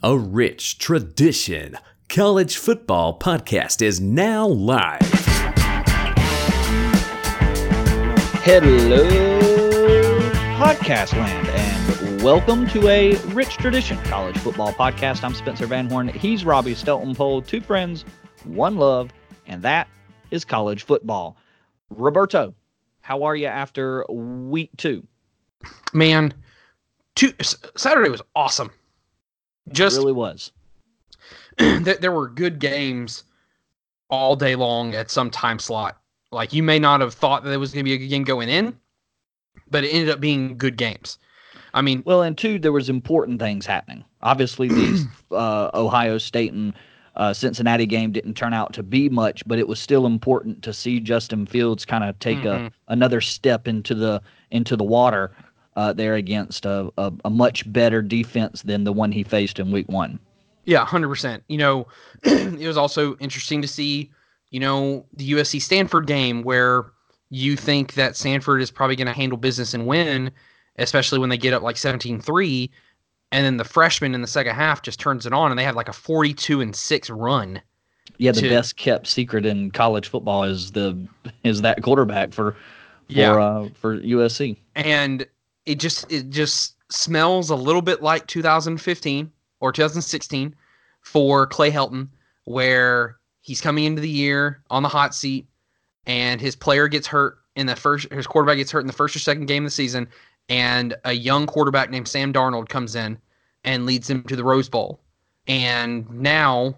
A Rich Tradition College Football Podcast is now live. Hello, podcast land, and welcome to A Rich Tradition College Football Podcast. I'm Spencer Van Horn. He's Robbie Steltenpohl. Two friends, one love, and that is college football. Roberto, how are you after week two? Man, Saturday was awesome. It really was. There were good games all day long at some time slot. Like, you may not have thought that it was going to be a good game going in, but it ended up being good games. I mean, well, and two, there was important things happening. Obviously, these Ohio State and Cincinnati game didn't turn out to be much, but it was still important to see Justin Fields kind of take another step into the water. There against a much better defense than the one he faced in week one. Yeah, 100%. You know, it was also interesting to see, you know, the USC Stanford game where you think that Stanford is probably going to handle business and win, especially when they get up like 17-3, and then the freshman in the second half just turns it on, and they have like a 42-6 run. Yeah, the best kept secret in college football is that quarterback for USC. And It just smells a little bit like 2015 or 2016 for Clay Helton, where he's coming into the year on the hot seat and his player gets hurt his quarterback gets hurt in the first or second game of the season, and a young quarterback named Sam Darnold comes in and leads them to the Rose Bowl. And now,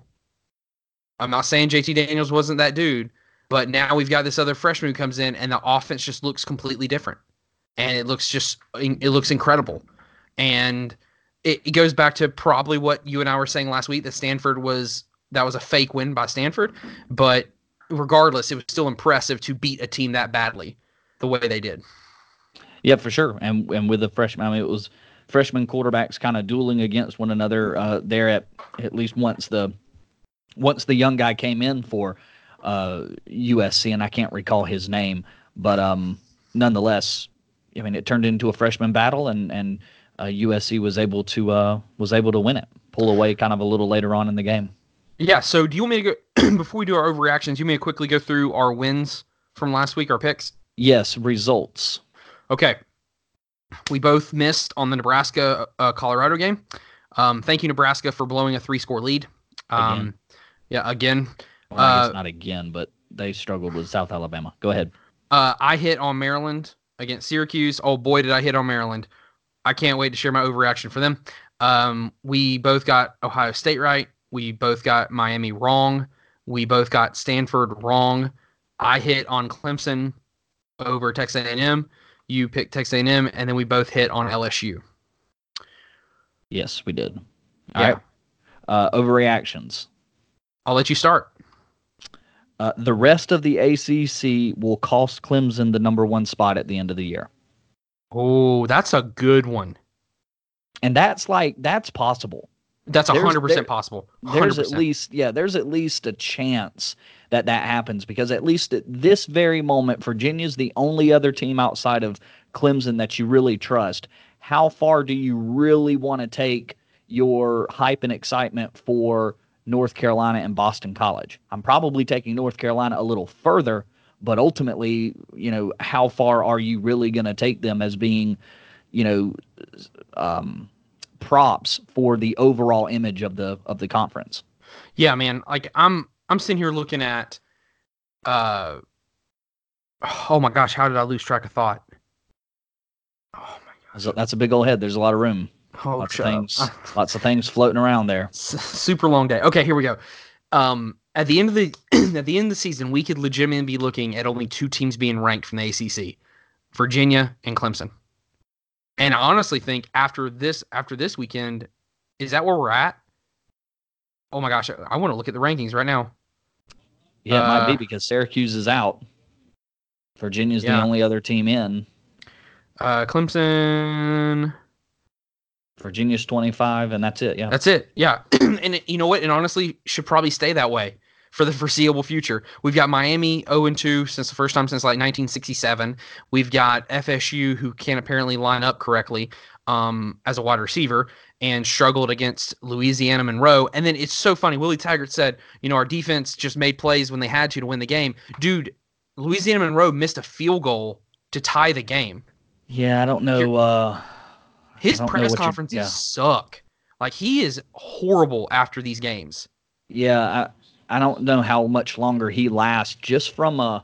I'm not saying JT Daniels wasn't that dude, but now we've got this other freshman who comes in and the offense just looks completely different. And it looks incredible. And it goes back to probably what you and I were saying last week, that that was a fake win by Stanford. But regardless, it was still impressive to beat a team that badly the way they did. Yeah, for sure. And with the freshman, I mean, it was freshman quarterbacks kind of dueling against one another there at least once the young guy came in for USC, and I can't recall his name. But nonetheless, I mean, it turned into a freshman battle, and USC was able to win it, pull away kind of a little later on in the game. Yeah. So, do you want me to go before we do our overreactions? You may quickly go through our wins from last week, our picks. Yes. Results. Okay. We both missed on the Nebraska Colorado game. Thank you, Nebraska, for blowing a 3-score lead. Again. Yeah. Again. Well, I guess not again, but they struggled with South Alabama. Go ahead. I hit on Maryland against Syracuse. Oh boy, did I hit on Maryland. I can't wait to share my overreaction for them. We both got Ohio State right. We both got Miami wrong. We both got Stanford wrong. I hit on Clemson over Texas A&M. You picked Texas A&M, and then we both hit on LSU. Yes, we did. All right. Overreactions. I'll let you start. The rest of the ACC will cost Clemson the number 1 spot at the end of the year. Oh, that's a good one. And that's possible. That's 100% possible. 100%. There's at least a chance that happens, because at least at this very moment, Virginia's the only other team outside of Clemson that you really trust. How far do you really want to take your hype and excitement for North Carolina and Boston College? I'm probably taking North Carolina a little further, but ultimately, you know, how far are you really going to take them as being, you know, props for the overall image of the conference? Yeah, man. Like, I'm sitting here looking at, oh my gosh, how did I lose track of thought? Oh my gosh, that's a big old head. There's a lot of room. Oh, lots of things floating around there. Super long day. Okay, here we go. At the end of the season, we could legitimately be looking at only 2 teams being ranked from the ACC, Virginia and Clemson. And I honestly think after this weekend, is that where we're at? Oh my gosh, I want to look at the rankings right now. Yeah, it might be, because Syracuse is out. Virginia's the only other team in. Clemson. Virginia's 25, and that's it. Yeah, that's it. Yeah, and you know what? And honestly, should probably stay that way for the foreseeable future. We've got Miami 0-2 since the first time since like 1967. We've got FSU, who can't apparently line up correctly as a wide receiver, and struggled against Louisiana Monroe. And then it's so funny. Willie Taggart said, you know, our defense just made plays when they had to win the game. Dude, Louisiana Monroe missed a field goal to tie the game. Yeah, I don't know. His press conferences suck. Like, he is horrible after these games. Yeah, I don't know how much longer he lasts just from a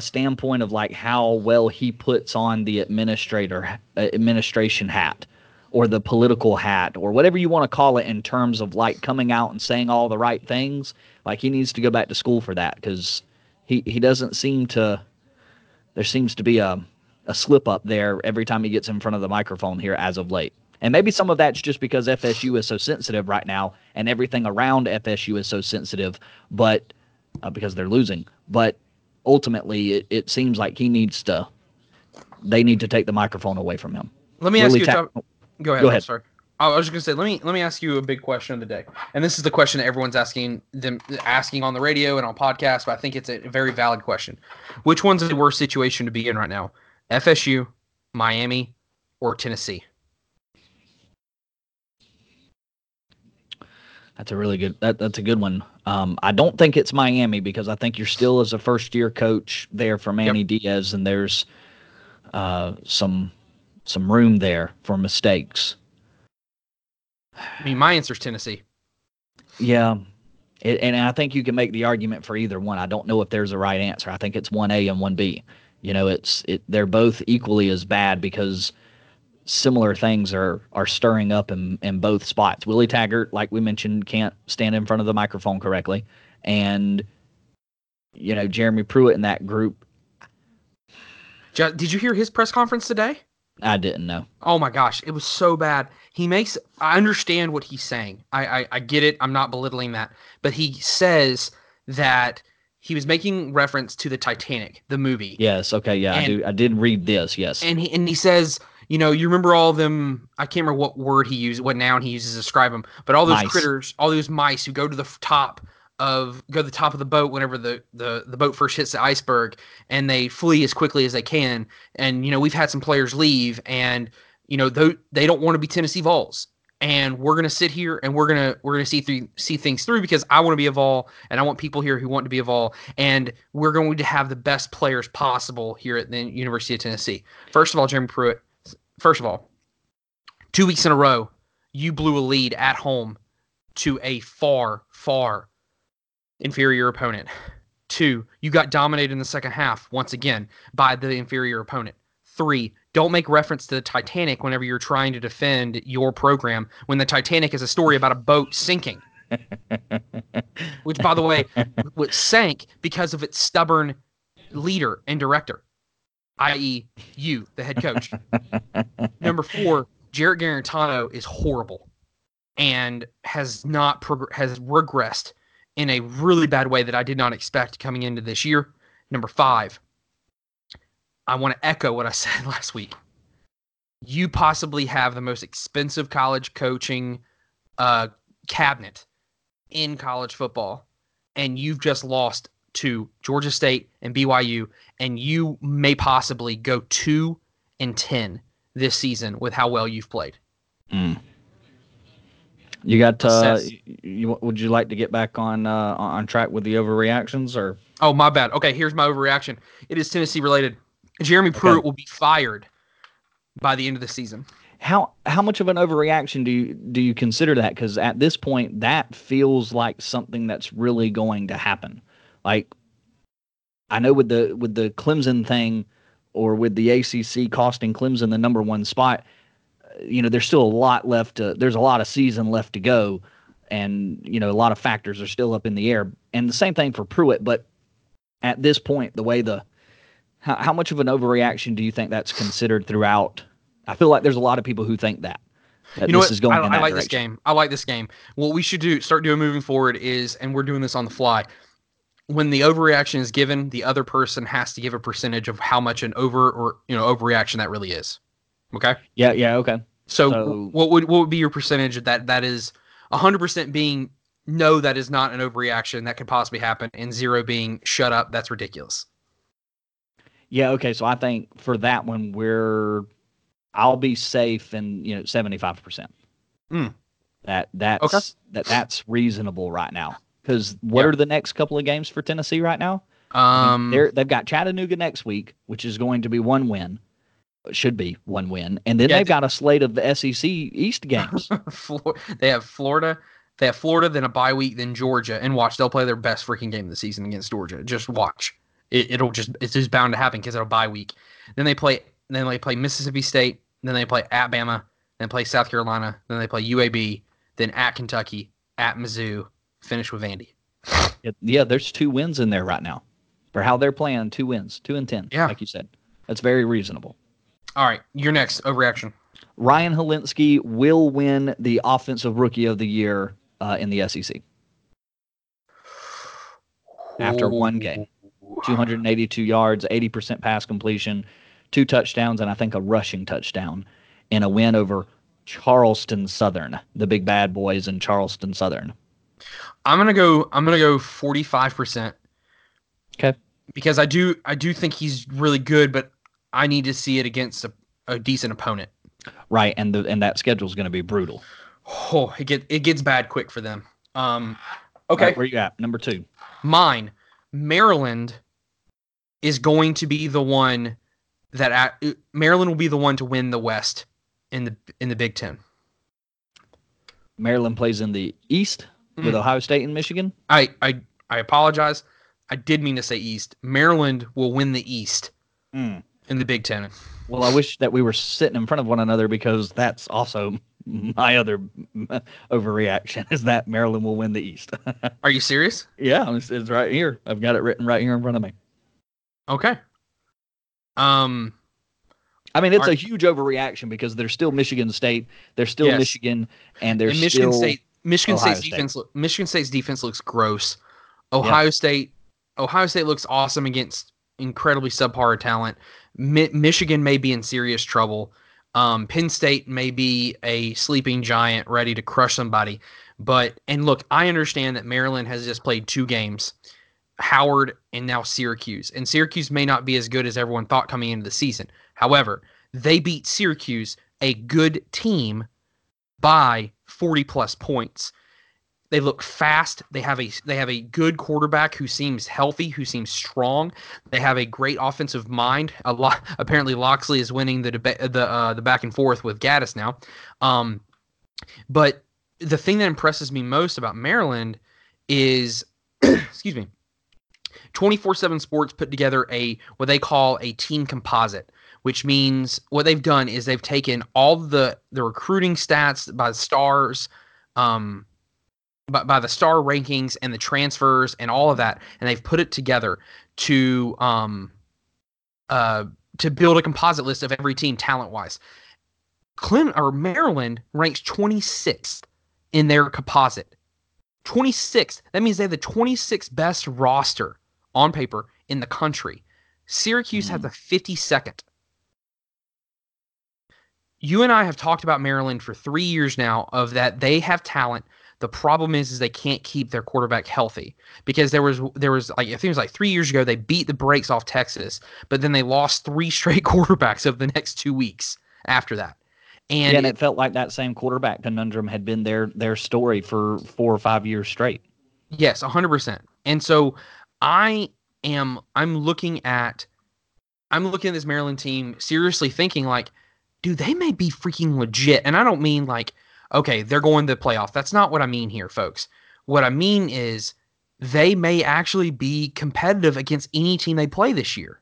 standpoint of like how well he puts on the administration hat or the political hat or whatever you want to call it in terms of like coming out and saying all the right things. Like, he needs to go back to school for that, because he doesn't seem to – there seems to be a slip up there every time he gets in front of the microphone here as of late. And maybe some of that's just because FSU is so sensitive right now and everything around FSU is so sensitive, but because they're losing. But ultimately, it seems like they need to take the microphone away from him. Let me ask you. Go ahead. Sorry. I was just going to say, let me ask you a big question of the day. And this is the question that everyone's asking on the radio and on podcasts, but I think it's a very valid question. Which one's the worst situation to be in right now? FSU, Miami, or Tennessee? That's a really good. That's a good one. I don't think it's Miami, because I think you're still as a first year coach there for Manny Diaz, and there's some room there for mistakes. I mean, my answer's Tennessee. Yeah, and I think you can make the argument for either one. I don't know if there's a right answer. I think it's 1A and 1B. You know, they're both equally as bad because similar things are stirring up in both spots. Willie Taggart, like we mentioned, can't stand in front of the microphone correctly. And, you know, Jeremy Pruitt in that group. Did you hear his press conference today? I didn't know. Oh, my gosh. It was so bad. I understand what he's saying. I get it. I'm not belittling that. But he says that he was making reference to the Titanic, the movie. Yes. Okay. Yeah, and I did read this. Yes. And he says, you know, you remember all them, I can't remember what word he used, what noun he uses to describe them, but all those critters, all those mice who go to the top of the boat whenever the boat first hits the iceberg, and they flee as quickly as they can. And, you know, we've had some players leave, and, you know, they don't want to be Tennessee Vols. And we're going to sit here and we're going to see things through, because I want to be a Vol, and I want people here who want to be a Vol, and we're going to have the best players possible here at the University of Tennessee. First of all, Jeremy Pruitt, 2 weeks in a row, you blew a lead at home to a far, far inferior opponent. 2, you got dominated in the second half once again by the inferior opponent. 3, don't make reference to the Titanic whenever you're trying to defend your program, when the Titanic is a story about a boat sinking. Which, by the way, sank because of its stubborn leader and director, i.e. you, the head coach. 4, Jarrett Garantano is horrible and has regressed in a really bad way that I did not expect coming into this year. 5, I want to echo what I said last week. You possibly have the most expensive college coaching cabinet in college football, and you've just lost to Georgia State and BYU, and you may possibly go 2-10 this season with how well you've played. Mm. You got would you like to get back on track with the overreactions, or? Oh, my bad. Okay, here's my overreaction. It is Tennessee related. Jeremy Pruitt will be fired by the end of the season. How much of an overreaction do you consider that? Because at this point, that feels like something that's really going to happen. Like, I know with the Clemson thing, or with the ACC costing Clemson the number one spot, you know, there's still there's a lot of season left to go, and, you know, a lot of factors are still up in the air. And the same thing for Pruitt, but at this point, how much of an overreaction do you think that's considered throughout? I feel like there's a lot of people who think that this is going in that direction. I like this game. What we should start doing moving forward is, and we're doing this on the fly, when the overreaction is given, the other person has to give a percentage of how much an overreaction that really is. Okay? Yeah, okay. So what would be your percentage of that is 100% being, no, that is not an overreaction, that could possibly happen, and 0 being, shut up, that's ridiculous. Yeah, okay, so I think for that one, we're I'll be safe in 75%. That's reasonable right now. Because what are the next couple of games for Tennessee right now? They've got Chattanooga next week, which is going to be one win. It should be one win. And then they've got a slate of the SEC East games. They have Florida. They have Florida, then a bye week, then Georgia. And watch, they'll play their best freaking game of the season against Georgia. Just watch. It's just bound to happen because it'll bye week. Then they play Mississippi State. Then they play at Bama. Then play South Carolina. Then they play UAB. Then at Kentucky. At Mizzou. Finish with Vandy. Yeah, there's 2 wins in there right now. For how they're playing, 2 wins. 2 and 10, like you said. That's very reasonable. All right, you're next. Overreaction. Ryan Helinski will win the Offensive Rookie of the Year in the SEC. After one game. 282 yards, 80% pass completion, 2 touchdowns, and I think a rushing touchdown in a win over Charleston Southern, the big bad boys in Charleston Southern. I'm gonna go 45%. Okay. Because I do think he's really good, but I need to see it against a decent opponent. Right, and that schedule is going to be brutal. Oh, it gets bad quick for them. Okay. Right, where you at? Number 2. Mine, Maryland is going to be the one that Maryland will be the one to win the West in the Big Ten. Maryland plays in the East. With Ohio State and Michigan? I apologize. I did mean to say East. Maryland will win the East in the Big Ten. Well, I wish that we were sitting in front of one another because that's also my other overreaction is that Maryland will win the East. Are you serious? Yeah, it's right here. I've got it written right here in front of me. Okay. I mean, it's a huge overreaction because there's still Michigan State. There's still Michigan. And there's Michigan still... Michigan State's defense looks gross. Ohio State looks awesome against incredibly subpar talent. Michigan may be in serious trouble. Penn State may be a sleeping giant ready to crush somebody. And look, I understand that Maryland has just played 2 games, Howard and now Syracuse. And Syracuse may not be as good as everyone thought coming into the season. However, they beat Syracuse, a good team, by 40-plus points. They look fast. They have a good quarterback who seems healthy, who seems strong. They have a great offensive mind. Apparently, Loxley is winning the debate, the back and forth with Gattis now. But the thing that impresses me most about Maryland is, 24/7 Sports put together what they call a team composite. Which means what they've done is they've taken all the recruiting stats by the stars, by the star rankings and the transfers and all of that, and they've put it together to build a composite list of every team talent wise. Maryland ranks 26th in their composite. 26th. That means they have the 26th best roster on paper in the country. Syracuse has the 52nd. You and I have talked about Maryland for 3 years now of that they have talent. The problem is they can't keep their quarterback healthy because there was like, I think it was like 3 years ago, they beat the brakes off Texas, but then they lost 3 straight quarterbacks over the next 2 weeks after that. And it felt like that same quarterback conundrum had been their story for 4 or 5 years straight. Yes, 100%. And so I'm looking at this Maryland team seriously thinking like, dude, they may be freaking legit. And I don't mean like, okay, they're going to the playoff. That's not what I mean here, folks. What I mean is they may actually be competitive against any team they play this year.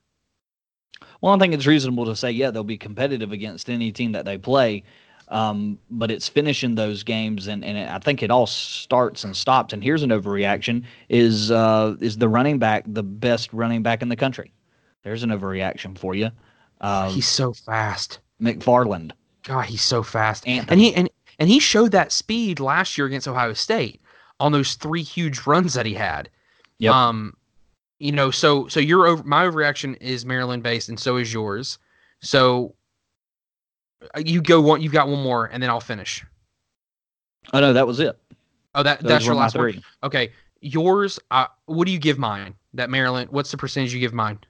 Well, I think it's reasonable to say, yeah, they'll be competitive against any team that they play. But it's finishing those games, and I think it all starts and stops. And here's an overreaction, is the running back the best running back in the country? There's an overreaction for you. He's so fast. McFarland. God, he's so fast. Anthem. And he showed that speed last year against Ohio State on those 3 huge runs that he had. Yep. So my overreaction is Maryland based and so is yours. So you've got one more and then I'll finish. Oh no, that was it. Oh, that's your last 3. One. Okay. Yours, what do you give mine? What's the percentage you give mine?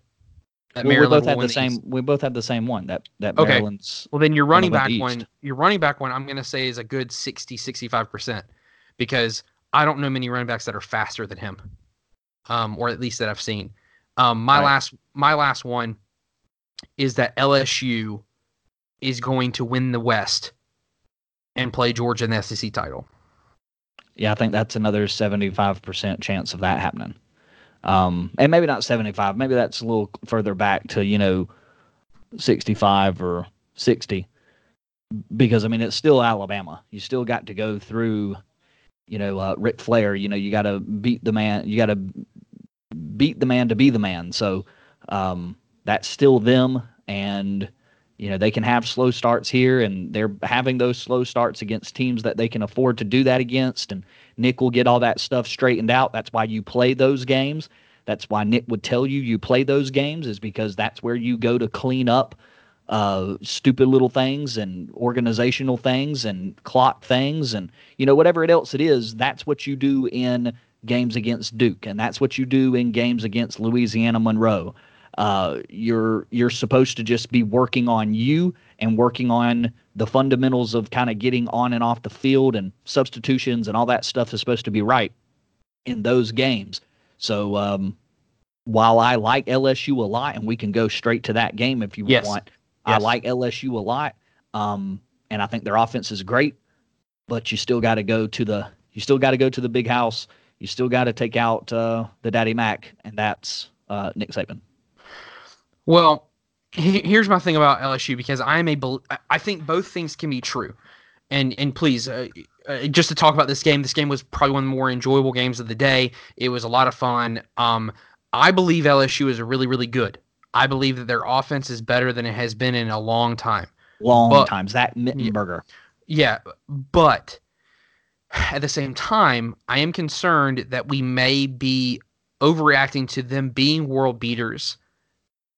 Maryland we both had the same. We both had the same one. That okay. Maryland's. Well, then your running back one. Your running back one. I'm going to say is a good 60-65% because I don't know many running backs that are faster than him, or at least that I've seen. My last one is that LSU is going to win the West and play Georgia in the SEC title. Yeah, I think that's another 75% chance of that happening. And maybe not 75. Maybe that's a little further back to, 65 or 60. Because, it's still Alabama. You still got to go through, Ric Flair. You got to beat the man. You got to beat the man to be the man. So that's still them. And, they can have slow starts here. And they're having those slow starts against teams that they can afford to do that against. And Nick will get all that stuff straightened out. That's why you play those games. That's why Nick would tell you play those games, is because that's where you go to clean up stupid little things and organizational things and clock things and, whatever else it is. That's what you do in games against Duke, and that's what you do in games against Louisiana Monroe. You're supposed to just be working on you and working on the fundamentals of kind of getting on and off the field, and substitutions and all that stuff is supposed to be right in those games. So while I like LSU a lot, and we can go straight to that game if you want. Yes. I like LSU a lot, and I think their offense is great, but you still got to go to the big house. You still got to take out the Daddy Mac, and that's Nick Saban. Well, here's my thing about LSU, because I think both things can be true. And please, just to talk about this game was probably one of the more enjoyable games of the day. It was a lot of fun. I believe LSU is really, really good. I believe that their offense is better than it has been in a long time. That Mittenberger. Yeah, but at the same time, I am concerned that we may be overreacting to them being world beaters,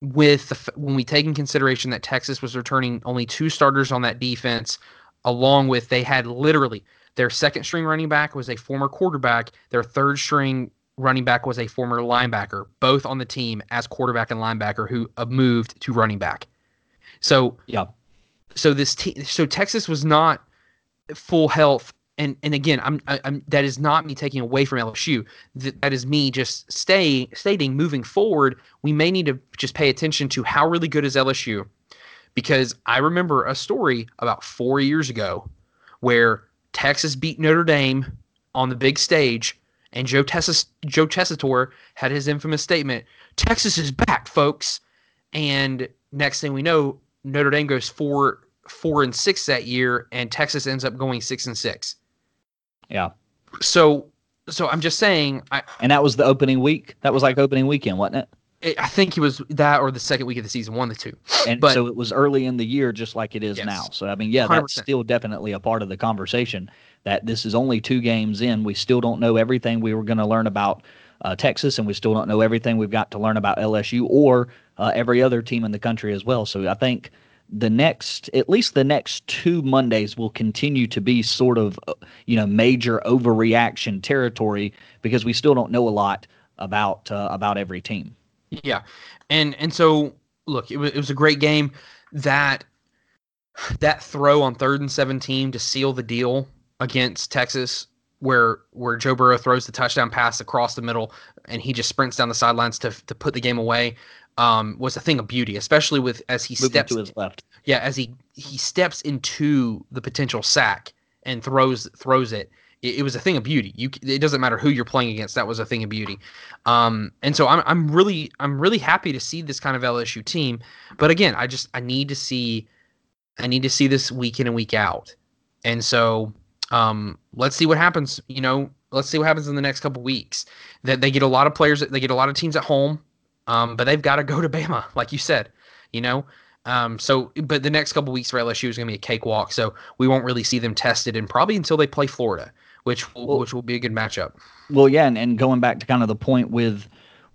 when we take in consideration that Texas was returning only two starters on that defense, along with they had literally their second string running back was a former quarterback, their third string running back was a former linebacker, both on the team as quarterback and linebacker who moved to running back. So yeah, so Texas was not full health, and again, I'm that is not me taking away from LSU. That is me just stating moving forward, we may need to just pay attention to how really good is LSU, because I remember a story about 4 years ago where Texas beat Notre Dame on the big stage, and Joe Tessitore had his infamous statement, "Texas is back, folks." And next thing we know, Notre Dame goes 4-6 that year, and Texas ends up going 6-6. Yeah. So I'm just saying. And that was the opening week. That was like opening weekend, wasn't it? I think it was that, or the second week of the season, one of the two. And so it was early in the year, just like it is now. So that's 100%. Still definitely a part of the conversation, that this is only two games in. We still don't know everything we were going to learn about Texas, and we still don't know everything we've got to learn about LSU or every other team in the country as well. So I think at least the next two Mondays will continue to be sort of, major overreaction territory, because we still don't know a lot about every team. Yeah. And so look, it was a great game. That throw on 3rd and 17 to seal the deal against Texas, where Joe Burrow throws the touchdown pass across the middle and he just sprints down the sidelines to put the game away. Was a thing of beauty, especially as he steps into the potential sack and throws it. It was a thing of beauty. It doesn't matter who you're playing against. That was a thing of beauty. And so I'm really happy to see this kind of LSU team. But again, I need to see this week in and week out. And so let's see what happens. Let's see what happens in the next couple weeks. That they get a lot of players. They get a lot of teams at home. But they've got to go to Bama, like you said, but the next couple weeks for LSU is going to be a cakewalk. So we won't really see them tested, and probably until they play Florida, which will be a good matchup. Well, yeah. And going back to kind of the point with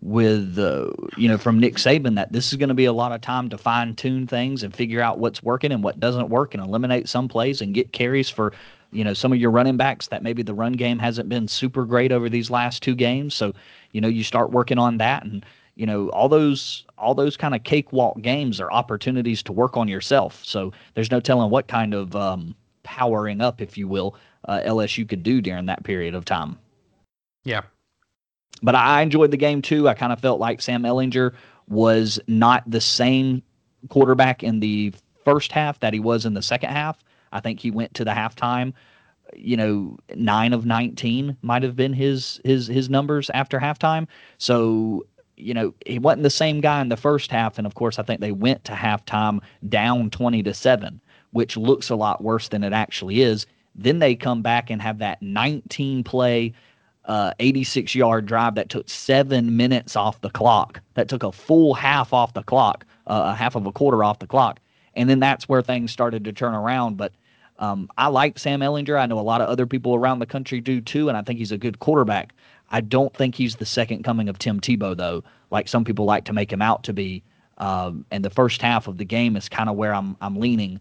from Nick Saban, that this is going to be a lot of time to fine tune things and figure out what's working and what doesn't work, and eliminate some plays and get carries for, some of your running backs that maybe the run game hasn't been super great over these last two games. So, you start working on that, and you know, all those kind of cakewalk games are opportunities to work on yourself. So there's no telling what kind of powering up, if you will, LSU could do during that period of time. Yeah. But I enjoyed the game too. I kind of felt like Sam Ehlinger was not the same quarterback in the first half that he was in the second half. I think he went to the halftime, you know, 9 of 19 might have been his numbers after halftime. So, you know, he wasn't the same guy in the first half. And of course, I think they went to halftime down 20-7, which looks a lot worse than it actually is. Then they come back and have that 19-play 86-yard drive that took 7 minutes off the clock, that took a full half off the clock, a half of a quarter off the clock. And then that's where things started to turn around. But I like Sam Ehlinger. I know a lot of other people around the country do too, and I think he's a good quarterback. I don't think he's the second coming of Tim Tebow, though, like some people like to make him out to be. And the first half of the game is kind of where I'm leaning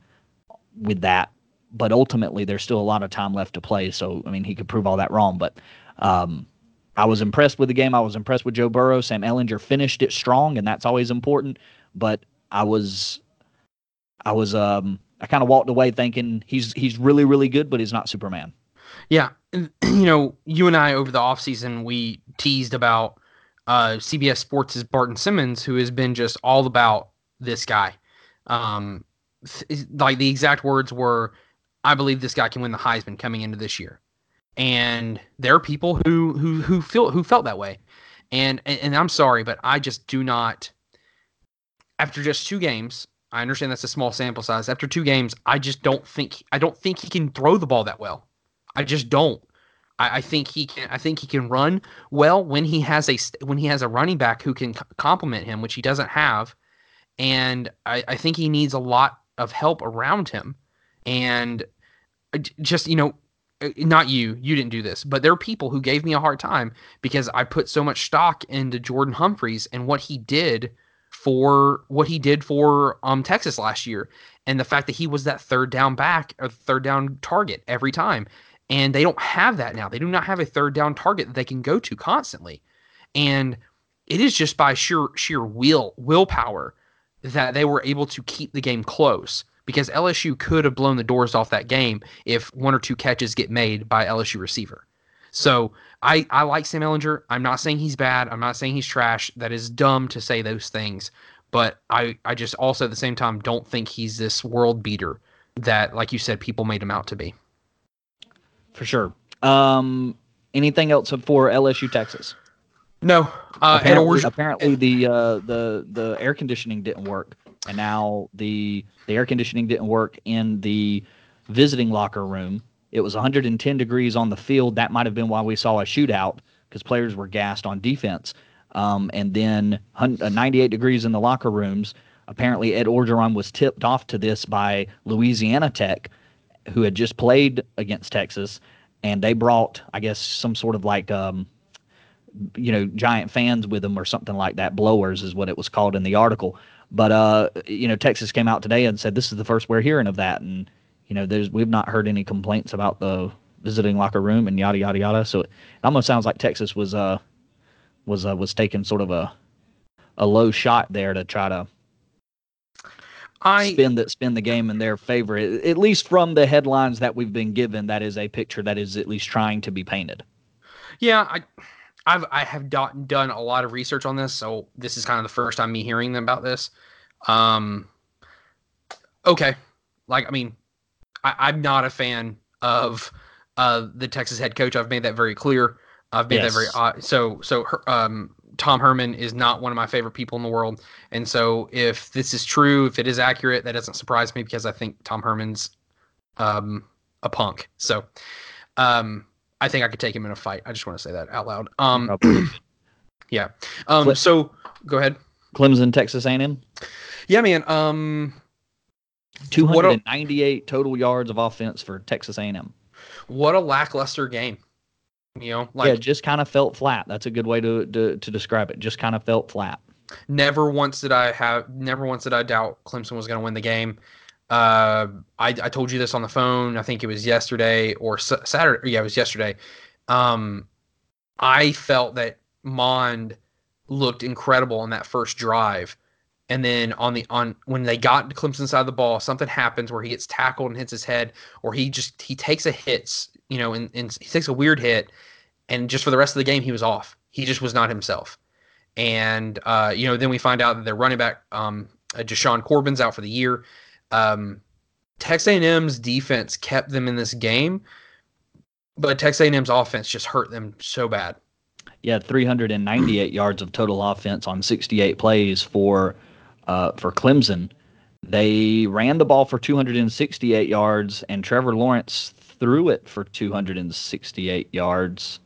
with that. But ultimately, there's still a lot of time left to play. So, I mean, he could prove all that wrong. But I was impressed with the game. I was impressed with Joe Burrow. Sam Ehlinger finished it strong, and that's always important. But I kind of walked away thinking he's really, really good, but he's not Superman. Yeah. You know, you and I over the offseason, we teased about CBS Sports' Barton Simmons, who has been just all about this guy. Like the exact words were, I believe this guy can win the Heisman coming into this year. And there are people who felt that way. And I'm sorry, but I just do not, after just 2 games, I understand that's a small sample size. After 2 games, I don't think he can throw the ball that well. I just don't. I think he can run well when he has a running back who can complement him, which he doesn't have. And I think he needs a lot of help around him. And just, you know, not you didn't do this, but there are people who gave me a hard time because I put so much stock into Jordan Humphreys and what he did for Texas last year, and the fact that he was that third down back or third down target every time. And they don't have that now. They do not have a third down target that they can go to constantly. And it is just by sheer willpower that they were able to keep the game close, because LSU could have blown the doors off that game if 1 or 2 catches get made by LSU receiver. So I like Sam Ehlinger. I'm not saying he's bad. I'm not saying he's trash. That is dumb to say those things. But I just also at the same time don't think he's this world beater that, like you said, people made him out to be. For sure. Anything else for LSU Texas? No. Apparently the air conditioning didn't work. And now the air conditioning didn't work in the visiting locker room. It was 110 degrees on the field. That might have been why we saw a shootout, because players were gassed on defense. And then 98 degrees in the locker rooms. Apparently, Ed Orgeron was tipped off to this by Louisiana Tech, who had just played against Texas. And they brought, I guess, some sort of like, you know, giant fans with them or something like that. Blowers is what it was called in the article. But, you know, Texas came out today and said, this is the first we're hearing of that. And, you know, we've not heard any complaints about the visiting locker room and yada yada yada. So it almost sounds like Texas was taking sort of a low shot there to try to spin the game in their favor. At least from the headlines that we've been given, that is a picture that is at least trying to be painted. Yeah, I have done a lot of research on this, so this is kind of the first time me hearing them about this. Okay, like I mean. I'm not a fan of the Texas head coach. I've made that very clear. I've made that very Tom Herman is not one of my favorite people in the world. And so if this is true, if it is accurate, that doesn't surprise me, because I think Tom Herman's a punk. So I think I could take him in a fight. I just want to say that out loud. Yeah. So go ahead. Clemson, Texas A&M. Yeah, man. 298 total yards of offense for Texas A&M. What a lackluster game. You know, like, yeah, just kind of felt flat. That's a good way to describe it. Just kind of felt flat. Never once did I doubt Clemson was going to win the game. I told you this on the phone. I think it was yesterday or Saturday. Yeah, it was yesterday. I felt that Mond looked incredible on that first drive. And then on when they got to Clemson's side of the ball, something happens where he gets tackled and hits his head, or he takes a hit, you know, and he takes a weird hit, and just for the rest of the game he was off. He just was not himself. And you know, then we find out that their running back, Deshaun Corbin's out for the year. Texas A&M's defense kept them in this game, but Texas A&M's offense just hurt them so bad. Yeah, 398 yards of total offense on 68 plays for Clemson. They ran the ball for 268 yards, and Trevor Lawrence threw it for 268 yards.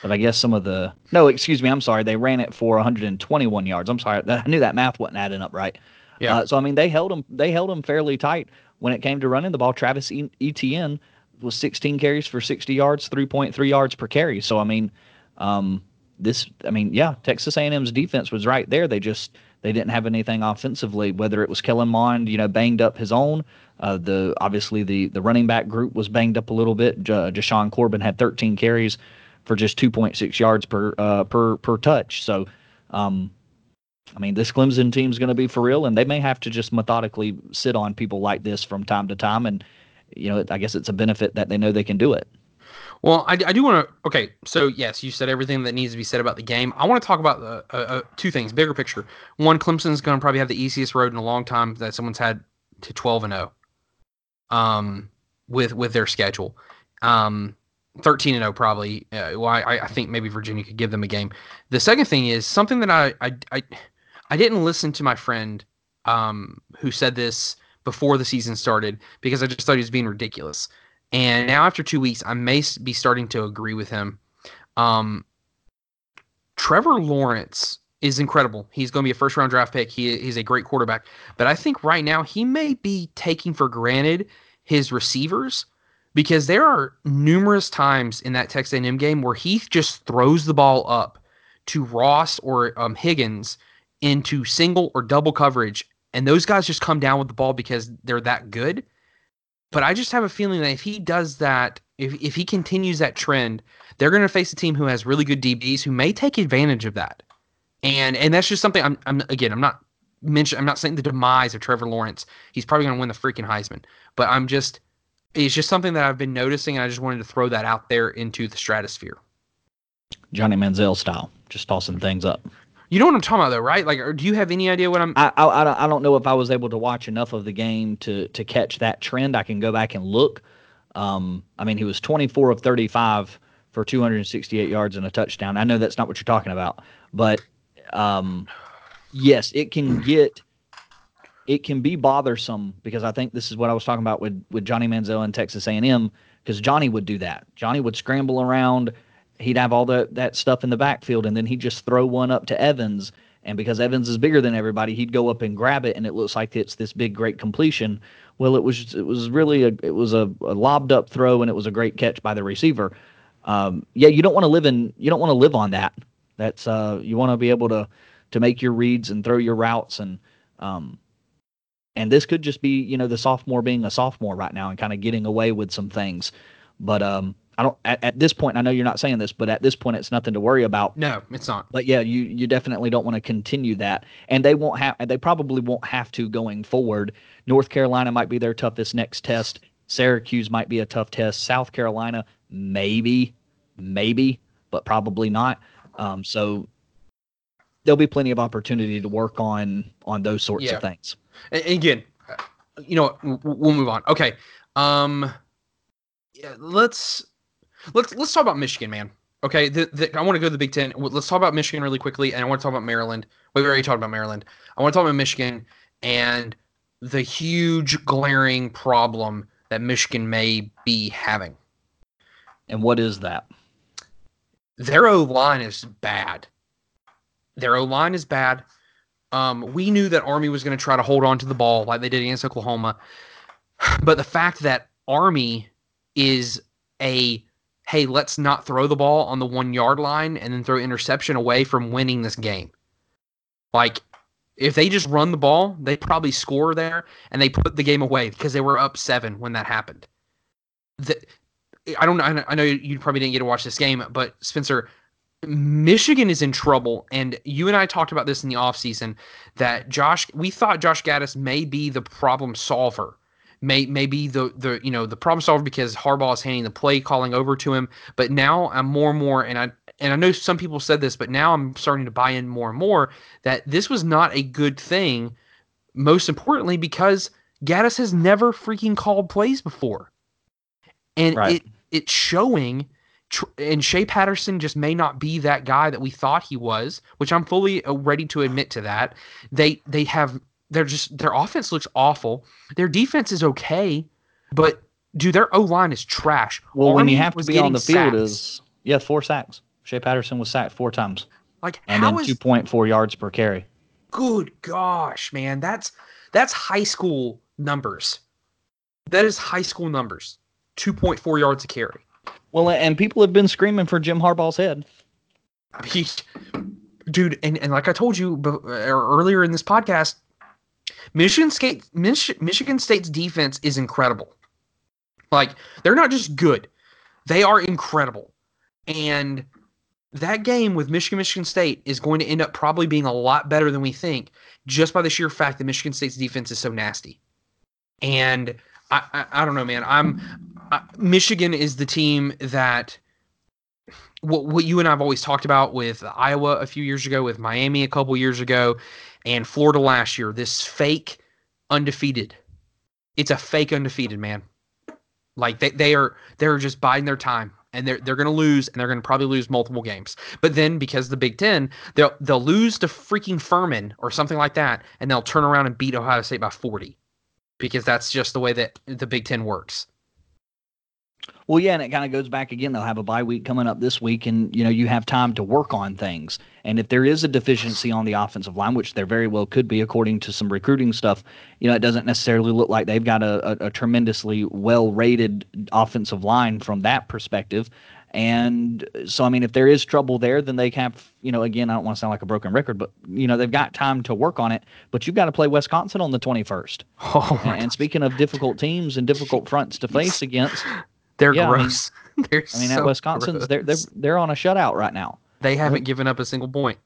But I guess some of the... No, excuse me, I'm sorry. They ran it for 121 yards. I'm sorry. I knew that math wasn't adding up right. Yeah. So, I mean, they held them fairly tight when it came to running the ball. Travis Etienne was 16 carries for 60 yards, 3.3 yards per carry. So, I mean, Texas A&M's defense was right there. They didn't have anything offensively, whether it was Kellen Mond, you know, banged up his own. Obviously the running back group was banged up a little bit. Deshaun Corbin had 13 carries for just 2.6 yards per touch. So, I mean, this Clemson team's going to be for real, and they may have to just methodically sit on people like this from time to time. And, you know, I guess it's a benefit that they know they can do it. Well, I do want to – okay, so, yes, you said everything that needs to be said about the game. I want to talk about two things, bigger picture. One, Clemson's going to probably have the easiest road in a long time that someone's had to 12-0 with their schedule. 13-0 probably. I think maybe Virginia could give them a game. The second thing is something that I didn't listen to my friend who said this before the season started because I just thought he was being ridiculous. And now after 2 weeks, I may be starting to agree with him. Trevor Lawrence is incredible. He's going to be a first-round draft pick. He's a great quarterback. But I think right now he may be taking for granted his receivers because there are numerous times in that Texas A&M game where he just throws the ball up to Ross or Higgins into single or double coverage, and those guys just come down with the ball because they're that good. But I just have a feeling that if he does that, if he continues that trend, they're going to face a team who has really good DBs who may take advantage of that. And that's just something I'm not saying the demise of Trevor Lawrence. He's probably going to win the freaking Heisman. But it's just something that I've been noticing, and I just wanted to throw that out there into the stratosphere. Johnny Manziel style, just tossing things up. You know what I'm talking about, though, right? Like, do you have any idea what I'm... I don't know if I was able to watch enough of the game to catch that trend. I can go back and look. I mean, he was 24 of 35 for 268 yards and a touchdown. I know that's not what you're talking about, but yes, it can be bothersome because I think this is what I was talking about with Johnny Manziel and Texas A&M, because Johnny would do that. Johnny would scramble around. He'd have all that stuff in the backfield, and then he'd just throw one up to Evans. And because Evans is bigger than everybody, he'd go up and grab it, and it looks like it's this big, great completion. Well, it was really a lobbed up throw, and it was a great catch by the receiver. You don't want to live on that. That's you want to be able to make your reads and throw your routes, and this could just be, you know, the sophomore being a sophomore right now and kind of getting away with some things, but I don't at this point. I know you're not saying this, but at this point, it's nothing to worry about. No, it's not. But yeah, you definitely don't want to continue that, and they probably won't have to going forward. North Carolina might be their toughest next test. Syracuse might be a tough test. South Carolina, maybe, but probably not. So there'll be plenty of opportunity to work on those sorts of things. And again, you know, we'll move on. Okay, yeah, Let's talk about Michigan, man. Okay, I want to go to the Big Ten. Let's talk about Michigan really quickly, and I want to talk about Maryland. We've already talked about Maryland. I want to talk about Michigan and the huge glaring problem that Michigan may be having. And what is that? Their O-line is bad. We knew that Army was going to try to hold on to the ball like they did against Oklahoma. But the fact that Army is a... hey, let's not throw the ball on the 1 yard line and then throw interception away from winning this game. Like, if they just run the ball, they probably score there, and they put the game away because they were up 7 when that happened. I know you probably didn't get to watch this game, but Spencer, Michigan is in trouble, and you and I talked about this in the offseason, that we thought Josh Gattis may be the problem solver, may be the problem solver, because Harbaugh is handing the play calling over to him. But now I'm more and more, and I know some people said this, but now I'm starting to buy in more and more that this was not a good thing. Most importantly, because Gattis has never freaking called plays before, and it's showing. And Shea Patterson just may not be that guy that we thought he was, which I'm fully ready to admit to that. Their offense looks awful. Their defense is okay, but dude, their O-line is trash. Well, when you have to be on the field is 4 sacks. Shea Patterson was sacked 4 times. Like, and then 2.4 yards per carry. Good gosh, man. That's high school numbers. That is high school numbers. 2.4 yards a carry. Well, and people have been screaming for Jim Harbaugh's head. And like I told you earlier in this podcast, Michigan State's defense is incredible. Like, they're not just good. They are incredible. And that game with Michigan State is going to end up probably being a lot better than we think, just by the sheer fact that Michigan State's defense is so nasty. And I don't know, man. Michigan is the team that what you and I have always talked about, with Iowa a few years ago, with Miami a couple years ago, and Florida last year. This fake undefeated. It's a fake undefeated, man. Like they're just biding their time, and they're going to lose, and they're going to probably lose multiple games. But then, because the Big Ten, they'll lose to freaking Furman or something like that, and they'll turn around and beat Ohio State by 40, because that's just the way that the Big Ten works. Well, yeah, and it kind of goes back again. They'll have a bye week coming up this week, and you have time to work on things. And if there is a deficiency on the offensive line, which there very well could be, according to some recruiting stuff, it doesn't necessarily look like they've got a tremendously well-rated offensive line from that perspective. And so, I mean, if there is trouble there, then they have, again, I don't want to sound like a broken record, but, they've got time to work on it. But you've got to play Wisconsin on the 21st. Oh, and speaking of difficult teams and difficult fronts to face against, they're gross. At Wisconsin's, they're on a shutout right now. They haven't given up a single point.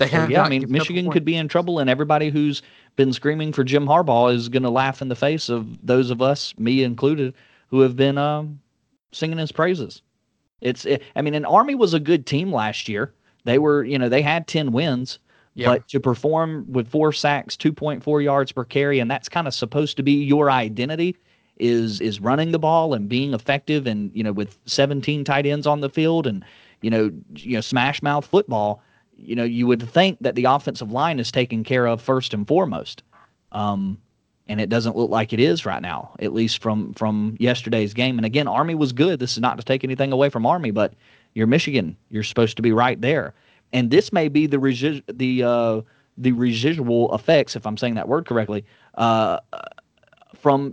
Michigan could be in trouble, and everybody who's been screaming for Jim Harbaugh is going to laugh in the face of those of us, me included, who have been singing his praises. And Army was a good team last year. They were, they had 10 wins, but to perform with 4 sacks, 2.4 yards per carry, and that's kind of supposed to be your identity, is running the ball and being effective, and, with 17 tight ends on the field and, smash mouth football, you would think that the offensive line is taken care of first and foremost. And it doesn't look like it is right now, at least from yesterday's game. And again, Army was good. This is not to take anything away from Army, but you're Michigan. You're supposed to be right there. And this may be the residual effects, if I'm saying that word correctly, from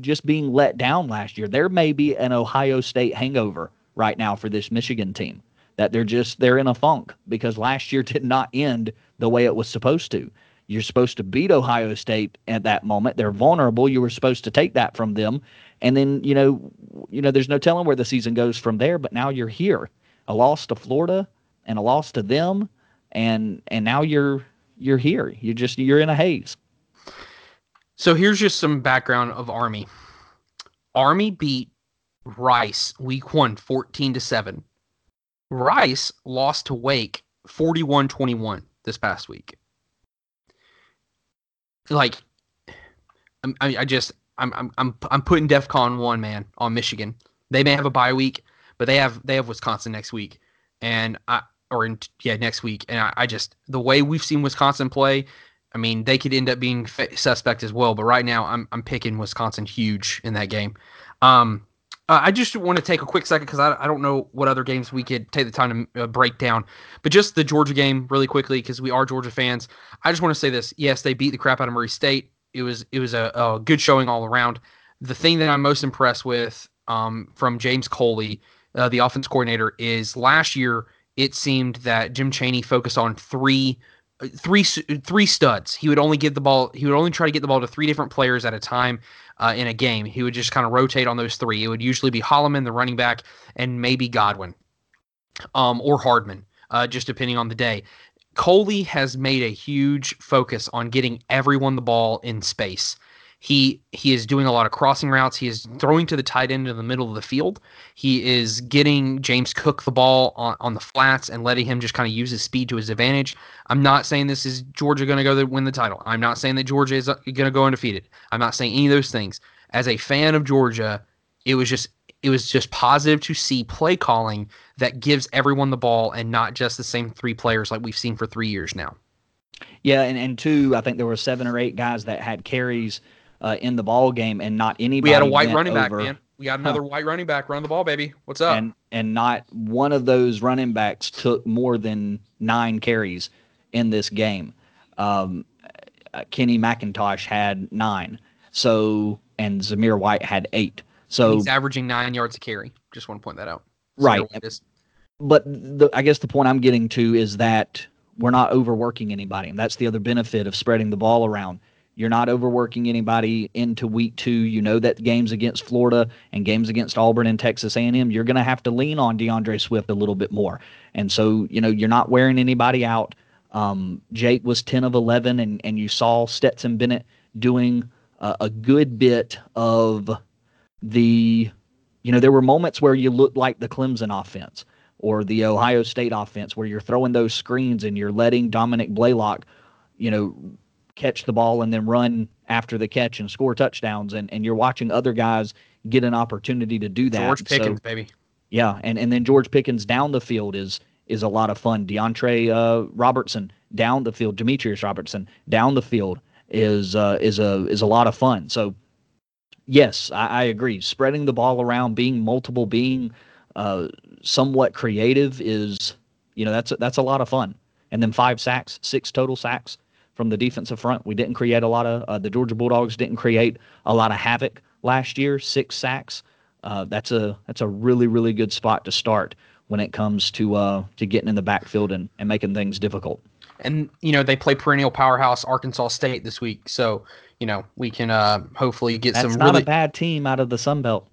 just being let down last year. There may be an Ohio State hangover right now for this Michigan team, that they're in a funk because last year did not end the way it was supposed to. You're supposed to beat Ohio State at that moment. They're vulnerable. You were supposed to take that from them. And then, there's no telling where the season goes from there, but now you're here. A loss to Florida and a loss to them, and now you're here. You're in a haze. So here's just some background of Army. Army beat Rice week 1 14-7. Rice lost to Wake 41-21 this past week. Like, I'm putting DEFCON 1, man, on Michigan. They may have a bye week, but they have Wisconsin next week, next week. And I just, the way we've seen Wisconsin play, I mean, they could end up being suspect as well. But right now, I'm picking Wisconsin huge in that game. I just want to take a quick second because I don't know what other games we could take the time to break down. But just the Georgia game really quickly, because we are Georgia fans. I just want to say this. Yes, they beat the crap out of Murray State. It was a good showing all around. The thing that I'm most impressed with from James Coley, the offense coordinator, is last year it seemed that Jim Chaney focused on three studs. He would only try to get the ball to 3 different players at a time in a game. He would just kind of rotate on those 3. It would usually be Holloman, the running back, and maybe Godwin. or Hardman, just depending on the day. Coley has made a huge focus on getting everyone the ball in space. He is doing a lot of crossing routes. He is throwing to the tight end in the middle of the field. He is getting James Cook the ball on the flats and letting him just kind of use his speed to his advantage. I'm not saying this is Georgia going to go to win the title. I'm not saying that Georgia is going to go undefeated. I'm not saying any of those things. As a fan of Georgia, it was just positive to see play calling that gives everyone the ball and not just the same three players like we've seen for 3 years now. Yeah, and two, I think there were 7 or 8 guys that had carries in the ball game, and not anybody. We had a white running back, man. We got another white running back. Run the ball, baby. What's up? And not one of those running backs took more than 9 carries in this game. Kenny McIntosh had 9, so and Zamir White had 8. So he's averaging 9 yards a carry. Just want to point that out. Right. But I guess the point I'm getting to is that we're not overworking anybody, and that's the other benefit of spreading the ball around. You're not overworking anybody into week 2. You know that games against Florida and games against Auburn and Texas A&M, you're going to have to lean on DeAndre Swift a little bit more. And so, you know, you're not wearing anybody out. Jake was 10 of 11, and you saw Stetson Bennett doing a good bit of the, you know, there were moments where you looked like the Clemson offense or the Ohio State offense where you're throwing those screens and you're letting Dominic Blaylock, you know, catch the ball and then run after the catch and score touchdowns, and you're watching other guys get an opportunity to do that. George Pickens, baby. Yeah, and then George Pickens down the field is a lot of fun. DeAndre Robertson down the field, Demetrius Robertson down the field is a lot of fun. So yes, I agree. Spreading the ball around, being multiple, being somewhat creative is, you know, that's a lot of fun. And then 5 sacks, 6 total sacks from the defensive front. We didn't create a lot of the Georgia Bulldogs didn't create a lot of havoc last year. 6 sacks. That's a really, really good spot to start when it comes to getting in the backfield and making things difficult. And you know, they play perennial powerhouse Arkansas State this week, so you know we can hopefully get that's some. That's not a bad team out of the Sun Belt.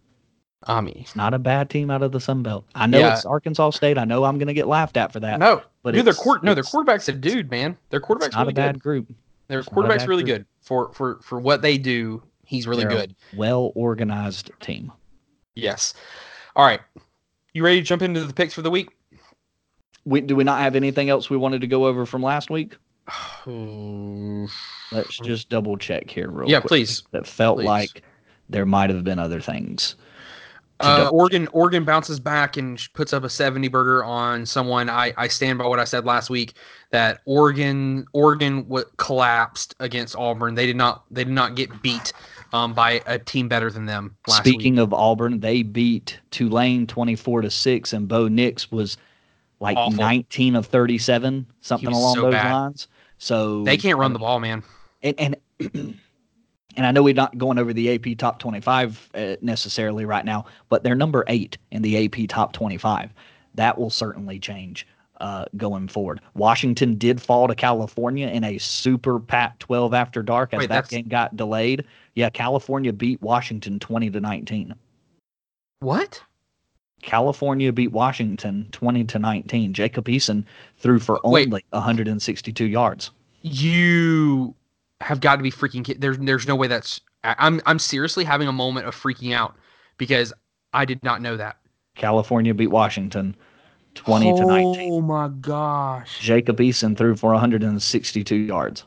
I mean, it's not a bad team out of the Sun Belt. I know it's Arkansas State. I know I'm going to get laughed at for that. No, but their quarterback's a dude, man. Their quarterback's it's not really a bad good. Group. Their quarterback's really group. Good for what they do. He's really They're good. Well organized team. Yes. All right. You ready to jump into the picks for the week? Do we not have anything else we wanted to go over from last week? Let's just double check here, real quick. Yeah, please. That felt like there might have been other things. Oregon bounces back and puts up a 70-burger on someone. I stand by what I said last week that Oregon collapsed against Auburn. They did not get beat by a team better than them last week. Speaking of Auburn, they beat Tulane 24-6, and Bo Nix was like awful. 19 of 37, something along those lines. So they can't run the ball, man. And I know we're not going over the AP Top 25 necessarily right now, but they're number 8 in the AP Top 25. That will certainly change going forward. Washington did fall to California in a super Pac-12 after dark as that game got delayed. Yeah, California beat Washington 20-19. What? California beat Washington 20-19. Jacob Eason threw for only 162 yards. You have got to be freaking kidding. There's no way that's I'm seriously having a moment of freaking out because I did not know that. California beat Washington 20-19. Oh my gosh. Jacob Eason threw for 162 yards.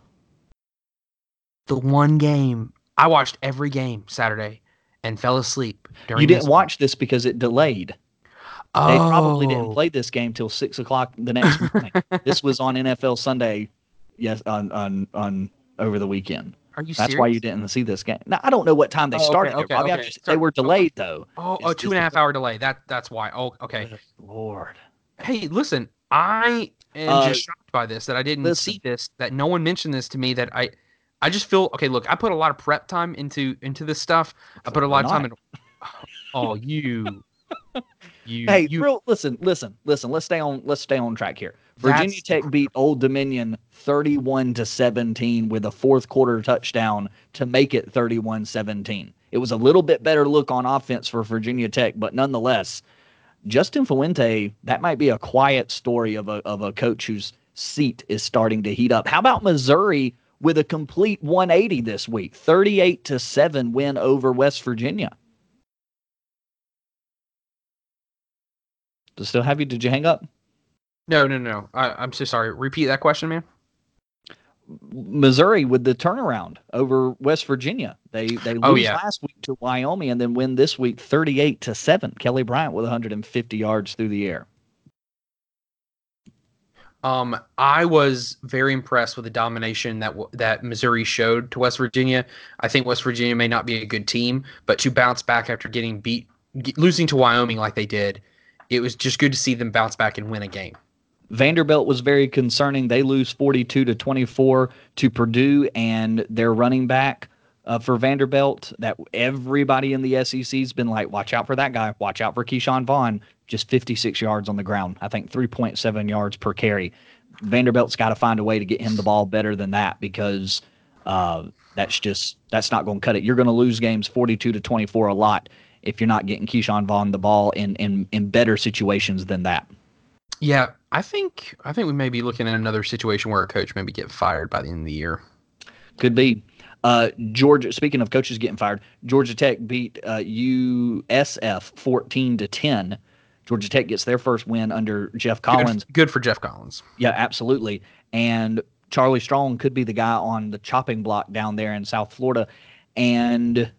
The one game I watched every game Saturday and fell asleep during You didn't watch this because it delayed. Oh. They probably didn't play this game till 6:00 the next morning. This was on NFL Sunday. Yes, on over the weekend. Are you serious? That's why you didn't see this game. Now, I don't know what time they started. Okay. They were delayed, though. Oh, 2.5 hour delay. That's why. Oh, okay. Lord. Hey, listen, I am just shocked by this, that I didn't see this, that no one mentioned this to me, that I just feel, okay, look, I put a lot of prep time into this stuff. I put a lot of time into. Oh, listen. Let's stay on track here. Virginia Tech beat Old Dominion 31-17 with a fourth quarter touchdown to make it 31-17. It was a little bit better look on offense for Virginia Tech, but nonetheless, Justin Fuente, that might be a quiet story of a coach whose seat is starting to heat up. How about Missouri with a complete 180 this week, 38-7 win over West Virginia? Does it still have you? Did you hang up? No. I'm so sorry. Repeat that question, man. Missouri with the turnaround over West Virginia. They lose last week to Wyoming and then win this week 38-7. Kelly Bryant with 150 yards through the air. I was very impressed with the domination that Missouri showed to West Virginia. I think West Virginia may not be a good team, but to bounce back after getting beat, losing to Wyoming like they did, it was just good to see them bounce back and win a game. Vanderbilt was very concerning. They lose 42-24 to Purdue, and their running back for Vanderbilt, that everybody in the SEC's been like, watch out for that guy. Watch out for Keyshawn Vaughn. Just 56 yards on the ground. I think 3.7 yards per carry. Vanderbilt's got to find a way to get him the ball better than that, because that's not going to cut it. You're going to lose games 42-24 a lot if you're not getting Keyshawn Vaughn the ball in better situations than that. Yeah, I think we may be looking at another situation where a coach maybe get fired by the end of the year. Could be. Georgia. Speaking of coaches getting fired, Georgia Tech beat USF 14-10. Georgia Tech gets their first win under Jeff Collins. Good for Jeff Collins. Yeah, absolutely. And Charlie Strong could be the guy on the chopping block down there in South Florida, and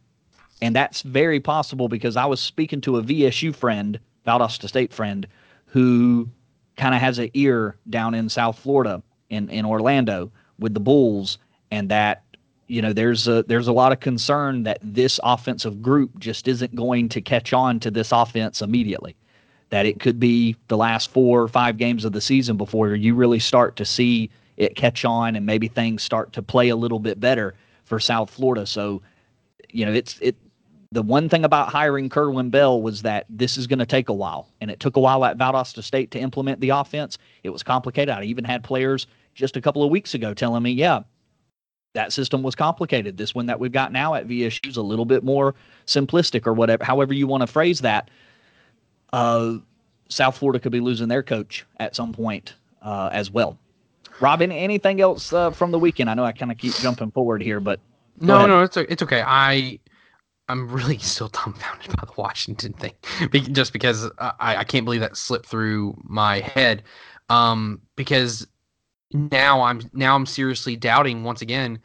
that's very possible, because I was speaking to a VSU friend, Valdosta State friend, who kind of has an ear down in South Florida in Orlando with the Bulls, and that, you know, there's a lot of concern that this offensive group just isn't going to catch on to this offense immediately, that it could be the last 4 or 5 games of the season before you really start to see it catch on and maybe things start to play a little bit better for South Florida. So, you know, the one thing about hiring Kerwin Bell was that this is going to take a while, and it took a while at Valdosta State to implement the offense. It was complicated. I even had players just a couple of weeks ago telling me, yeah, that system was complicated. This one that we've got now at VSU is a little bit more simplistic, or whatever, however you want to phrase that. South Florida could be losing their coach at some point as well. Robin, anything else from the weekend? I know I kind of keep jumping forward here, but no, it's okay. I'm really still dumbfounded by the Washington thing, just because I can't believe that slipped through my head. Because now I'm seriously doubting once again,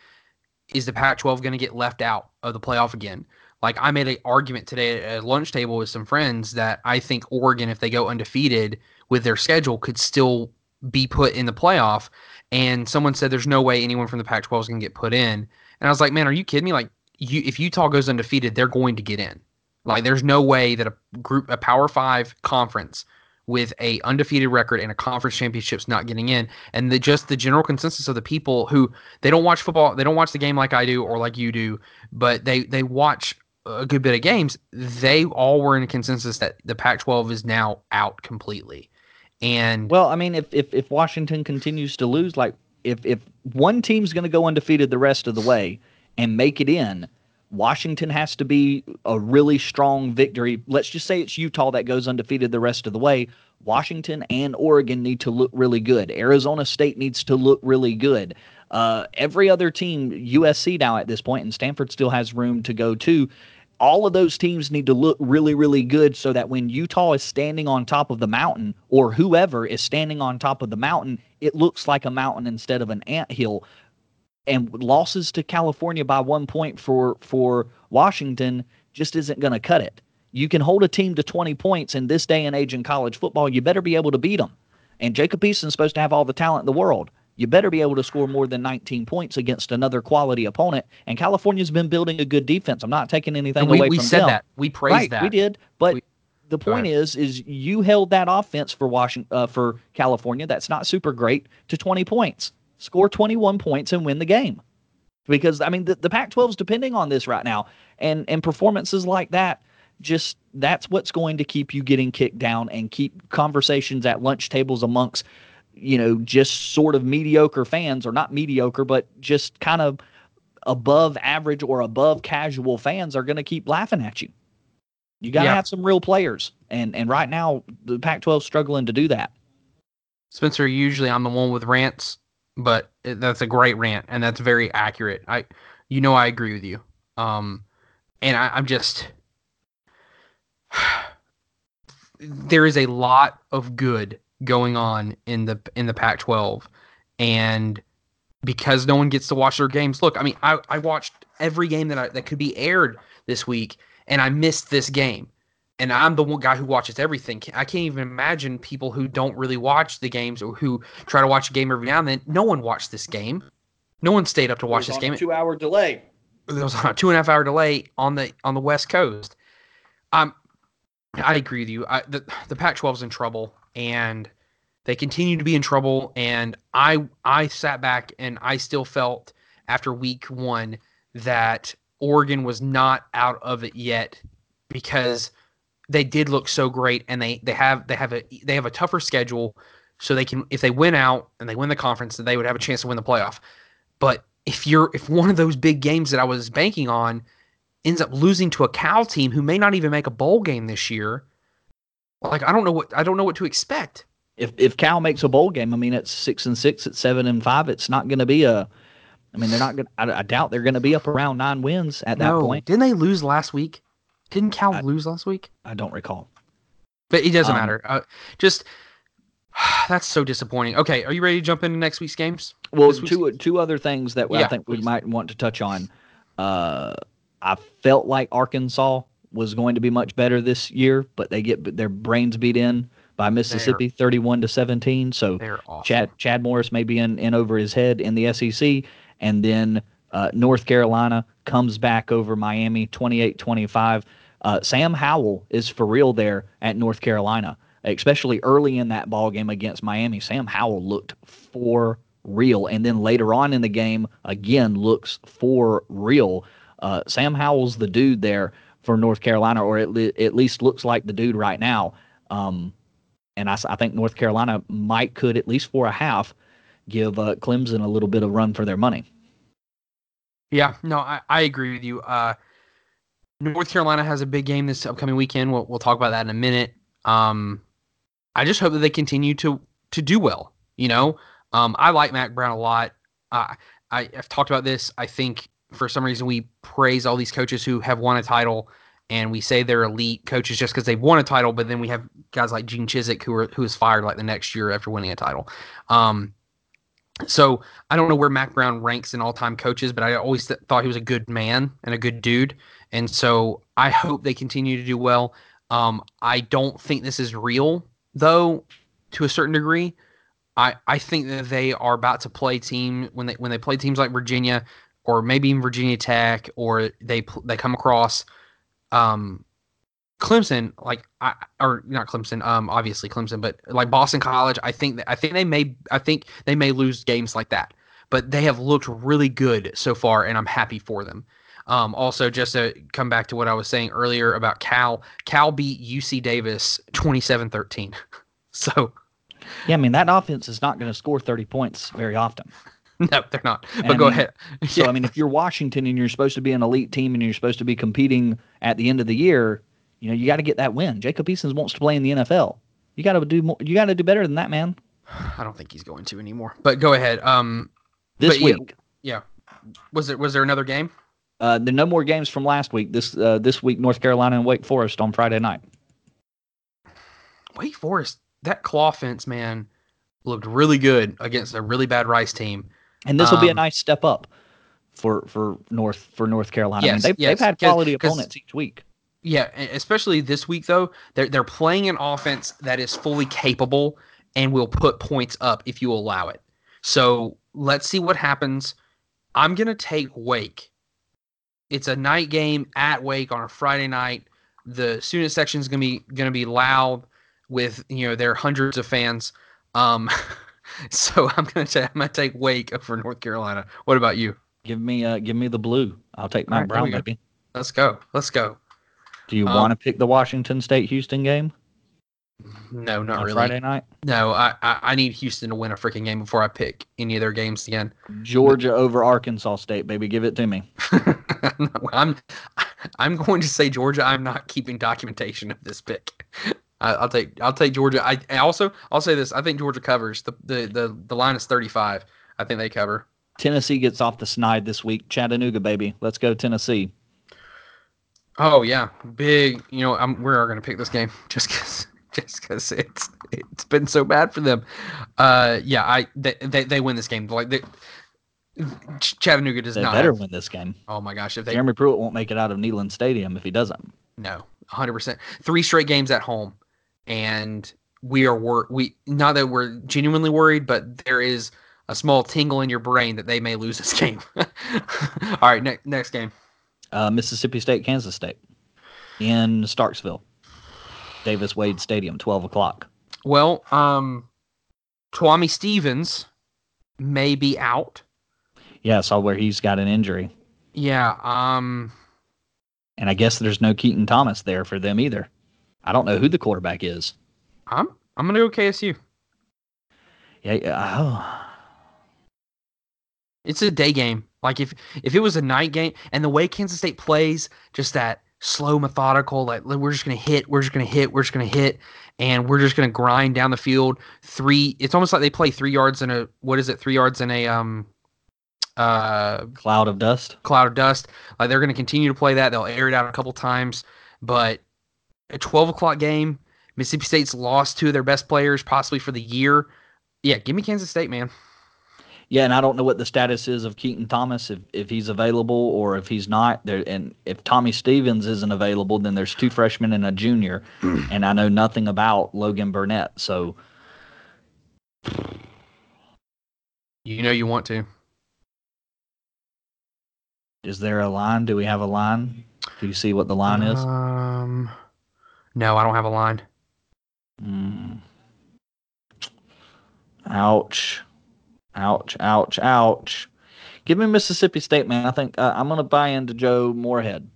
is the Pac-12 going to get left out of the playoff again? Like, I made an argument today at a lunch table with some friends that I think Oregon, if they go undefeated with their schedule, could still be put in the playoff. And someone said there's no way anyone from the Pac-12 is going to get put in. And I was like, man, are you kidding me? Like, if Utah goes undefeated, they're going to get in. Like, there's no way that a Power 5 conference with a undefeated record and a conference championship's not getting in. And just the general consensus of the people who, they don't watch football, they don't watch the game like I do or like you do, but they watch a good bit of games. They all were in a consensus that the Pac-12 is now out completely. And well, I mean, if Washington continues to lose, like if one team's going to go undefeated the rest of the way and make it in, Washington has to be a really strong victory. Let's just say it's Utah that goes undefeated the rest of the way. Washington and Oregon need to look really good. Arizona State needs to look really good. Every other team, USC now at this point, and Stanford still has room to go too. All of those teams need to look really, really good, so that when Utah is standing on top of the mountain, or whoever is standing on top of the mountain, it looks like a mountain instead of an anthill. And losses to California by 1 point for Washington just isn't going to cut it. You can hold a team to 20 points in this day and age in college football. You better be able to beat them. And Jacob Eason's supposed to have all the talent in the world. You better be able to score more than 19 points against another quality opponent. And California's been building a good defense. I'm not taking anything away from them. We said that. We praised that. We did. But the point is you held that offense for Washington, for California, that's not super great, to 20 points. Score 21 points and win the game. Because, I mean, the Pac-12 is depending on this right now. And performances like that, just that's what's going to keep you getting kicked down and keep conversations at lunch tables amongst, you know, just sort of mediocre fans, or not mediocre, but just kind of above average or above casual fans are going to keep laughing at you. You got to have some real players. And right now, the Pac-12 is struggling to do that. Spencer, usually I'm the one with rants, but that's a great rant, and that's very accurate. I agree with you. And I'm just... there is a lot of good going on in the Pac-12, and because no one gets to watch their games. Look, I mean, I watched every game that could be aired this week, and I missed this game. And I'm the one guy who watches everything. I can't even imagine people who don't really watch the games or who try to watch a game every now and then. No one watched this game. No one stayed up to watch this game. 2 hour delay. There was a 2.5 hour delay on the West Coast. I agree with you. The Pac-12 is in trouble, and they continue to be in trouble. And I sat back and I still felt after week one that Oregon was not out of it yet, because they did look so great, and they have a tougher schedule, so they can, if they win out and they win the conference, then they would have a chance to win the playoff. But if one of those big games that I was banking on ends up losing to a Cal team who may not even make a bowl game this year, like I don't know what to expect. If Cal makes a bowl game, I mean, it's 6-6, it's 7-5. It's not going to be a. I mean, they're not going. I doubt they're going to be up around 9 wins at that point. Didn't they lose last week? Didn't Cal lose last week? I don't recall. But it doesn't matter. That's so disappointing. Okay, are you ready to jump into next week's games? Well, two other things that I think we might want to touch on. I felt like Arkansas was going to be much better this year, but they get their brains beat in by Mississippi 31-17. So awesome. Chad Morris may be in over his head in the SEC. And then North Carolina comes back over Miami 28-25. Sam Howell is for real there at North Carolina, especially early in that ball game against Miami. Sam Howell looked for real, and then later on in the game again looks for real. Sam Howell's the dude there for North Carolina, or at least looks like the dude right now. And I think North Carolina could, at least for a half, give Clemson a little bit of run for their money. Yeah, no, I agree with you. North Carolina has a big game this upcoming weekend. We'll talk about that in a minute. I just hope that they continue to do well. You know, I like Mack Brown a lot. I've talked about this. I think for some reason we praise all these coaches who have won a title, and we say they're elite coaches just because they've won a title. But then we have guys like Gene Chizik who is fired like the next year after winning a title. So I don't know where Mack Brown ranks in all-time coaches, but I always thought he was a good man and a good dude. And so I hope they continue to do well. I don't think this is real, though, to a certain degree. I think that they are about to play when they play teams like Virginia, or maybe even Virginia Tech, or they come across Clemson, obviously Clemson, but like Boston College, I think they may lose games like that, but they have looked really good so far, and I'm happy for them. Also, just to come back to what I was saying earlier about Cal beat UC Davis 27-13. So, yeah, I mean, that offense is not going to score 30 points very often. No, they're not. But go ahead. So, yeah. I mean, if you're Washington and you're supposed to be an elite team and you're supposed to be competing at the end of the year, you know, you got to get that win. Jacob Eason wants to play in the NFL. You got to do more. You got to do better than that, man. I don't think he's going to anymore. But go ahead. This week, yeah. Was there another game? There are no more games from last week. This week, North Carolina and Wake Forest on Friday night. Wake Forest, that claw fence, man, looked really good against a really bad Rice team. And this will be a nice step up for North Carolina. Yes, I mean, they've had quality opponents each week. Yeah, especially this week, though, they're playing an offense that is fully capable and will put points up if you allow it. So let's see what happens. I'm going to take Wake. It's a night game at Wake on a Friday night. The student section is going to be loud with, you know, their hundreds of fans. So I'm going to take Wake over North Carolina. What about you? Give me the blue. I'll take my brown, baby. Let's go. Do you want to pick the Washington State-Houston game? No, not really. Friday night? No, I need Houston to win a freaking game before I pick any of their games again. Georgia over Arkansas State, baby. Give it to me. no, I'm, I'm going to say Georgia. I'm not keeping documentation of this pick. I'll take Georgia. I'll say this. I think Georgia covers. The line is 35. I think they cover. Tennessee gets off the snide this week. Chattanooga, baby. Let's go Tennessee. Oh yeah, big. You know, we are going to pick this game just because it's been so bad for them. Yeah, they win this game. Like Chattanooga does not. They better win this game. Oh my gosh, if Jeremy Pruitt won't make it out of Neyland Stadium if he doesn't. No, 100%. 3 straight games at home, and we not that we're genuinely worried, but there is a small tingle in your brain that they may lose this game. All right, next game. Mississippi State, Kansas State in Starksville, Davis Wade Stadium, 12 o'clock. Well, Twommy Stevens may be out. Yeah, I saw where he's got an injury. Yeah. And I guess there's no Keaton Thomas there for them either. I don't know who the quarterback is. I'm going to go KSU. Yeah. Oh. It's a day game. Like if it was a night game, and the way Kansas State plays, just that slow, methodical, like we're just gonna hit, and we're just gonna grind down the field. It's almost like they play 3 yards in a 3 yards in a cloud of dust. Like they're gonna continue to play that. They'll air it out a couple times, but a 12 o'clock game, Mississippi State's lost 2 of their best players possibly for the year. Yeah, give me Kansas State, man. Yeah, and I don't know what the status is of Keaton Thomas, if he's available or if he's not. And if Tommy Stevens isn't available, then there's 2 freshmen and a junior, and I know nothing about Logan Burnett. So, you know you want to. Is there a line? Do we have a line? Do you see what the line is? No, I don't have a line. Ouch. Give me Mississippi State, man. I think I'm going to buy into Joe Moorhead.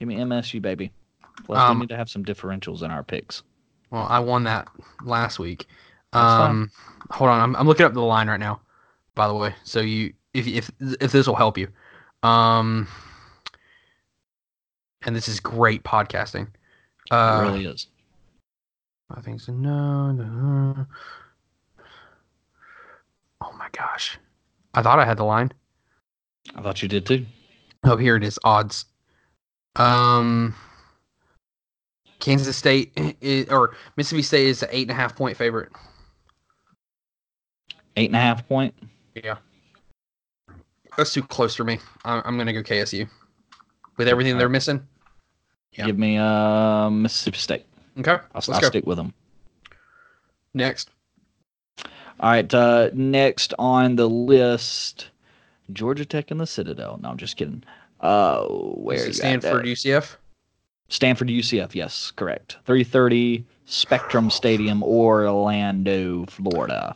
Give me MSU, baby. Plus, we need to have some differentials in our picks. Well, I won that last week. Hold on. I'm looking up the line right now, by the way. So you, if this will help you. And this is great podcasting. It really is. I think so. No. Oh my gosh. I thought I had the line. I thought you did too. Oh, here it is. Odds. Kansas State or Mississippi State is an 8.5 point favorite. 8.5 point? Yeah. That's too close for me. I'm going to go KSU. With everything they're missing? Yeah. Give me Mississippi State. Okay. I'll stick with them. Next. All right, next on the list, Georgia Tech and the Citadel. No, I'm just kidding. Where is Stanford, UCF? Stanford, UCF, yes, correct. 3:30 Spectrum Stadium, Orlando, Florida.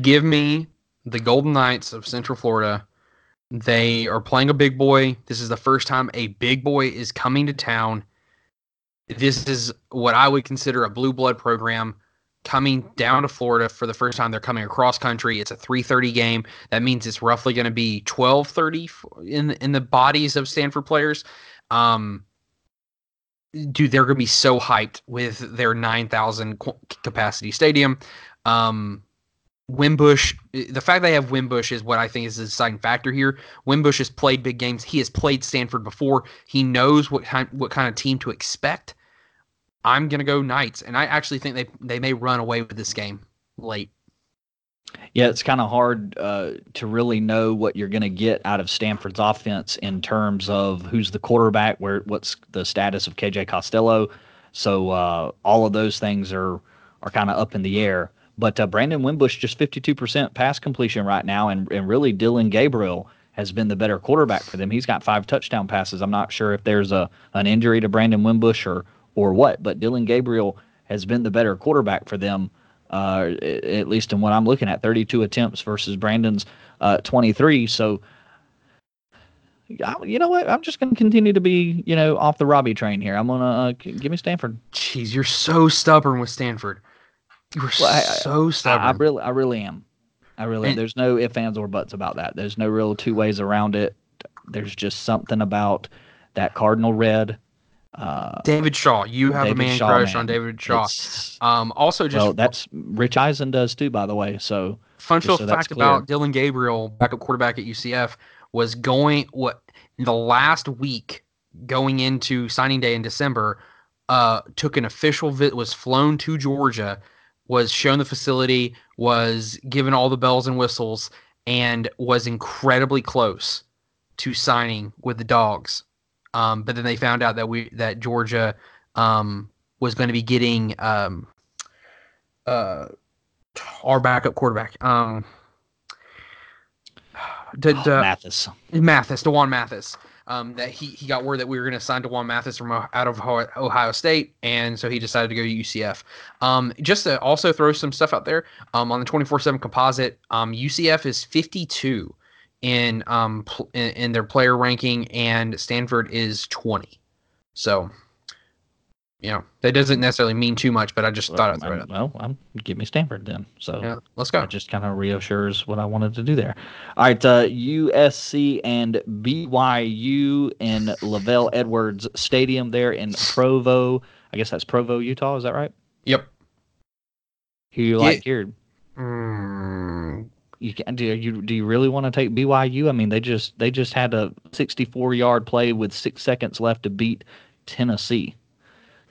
Give me the Golden Knights of Central Florida. They are playing a big boy. This is the first time a big boy is coming to town. This is what I would consider a blue blood program. Coming down to Florida for the first time. They're coming across country. It's a 3:30 game. That means it's roughly going to be 12:30 in the bodies of Stanford players. Dude, they're going to be so hyped with their 9,000 capacity stadium. Wimbush, the fact they have Wimbush is what I think is the deciding factor here. Wimbush has played big games. He has played Stanford before. He knows what kind of team to expect. I'm going to go Knights, and I actually think they may run away with this game late. Yeah, it's kind of hard to really know what you're going to get out of Stanford's offense in terms of who's the quarterback, what's the status of KJ Costello. So all of those things are kind of up in the air. But Brandon Wimbush, just 52% pass completion right now, and really Dylan Gabriel has been the better quarterback for them. He's got 5 touchdown passes. I'm not sure if there's an injury to Brandon Wimbush or what, but Dylan Gabriel has been the better quarterback for them, at least in what I'm looking at, 32 attempts versus Brandon's 23. So, you know what? I'm just going to continue to be, off the Robbie train here. I'm going to give me Stanford. Jeez, you're so stubborn with Stanford. So stubborn. I really am. There's no ifs, ands, or buts about that. There's no real two ways around it. There's just something about that cardinal red. David Shaw. You have David a man Shaw, crush man. On David Shaw. Also, just well, that's Rich Eisen does too, by the way. So fun fact about Dylan Gabriel, backup quarterback at UCF, was going the last week going into signing day in December. Took an official was flown to Georgia, was shown the facility, was given all the bells and whistles, and was incredibly close to signing with the Dogs. But then they found out that that Georgia was going to be getting our backup quarterback, DeJuan Mathis. That he got word that we were going to sign DeJuan Mathis from out of Ohio State, and so he decided to go to UCF. Just to also throw some stuff out there, on the 24/7 composite, UCF is 52 in their player ranking, and Stanford is 20. So, you know, that doesn't necessarily mean too much, but I just thought I'd throw it up. Well, give me Stanford then. So yeah, let's go. It just kind of reassures what I wanted to do there. All right, USC and BYU in Lavelle Edwards Stadium there in Provo. I guess that's Provo, Utah. Is that right? Yep. Who you like here? Do you really want to take BYU? I mean, they just had a 64-yard play with 6 seconds left to beat Tennessee.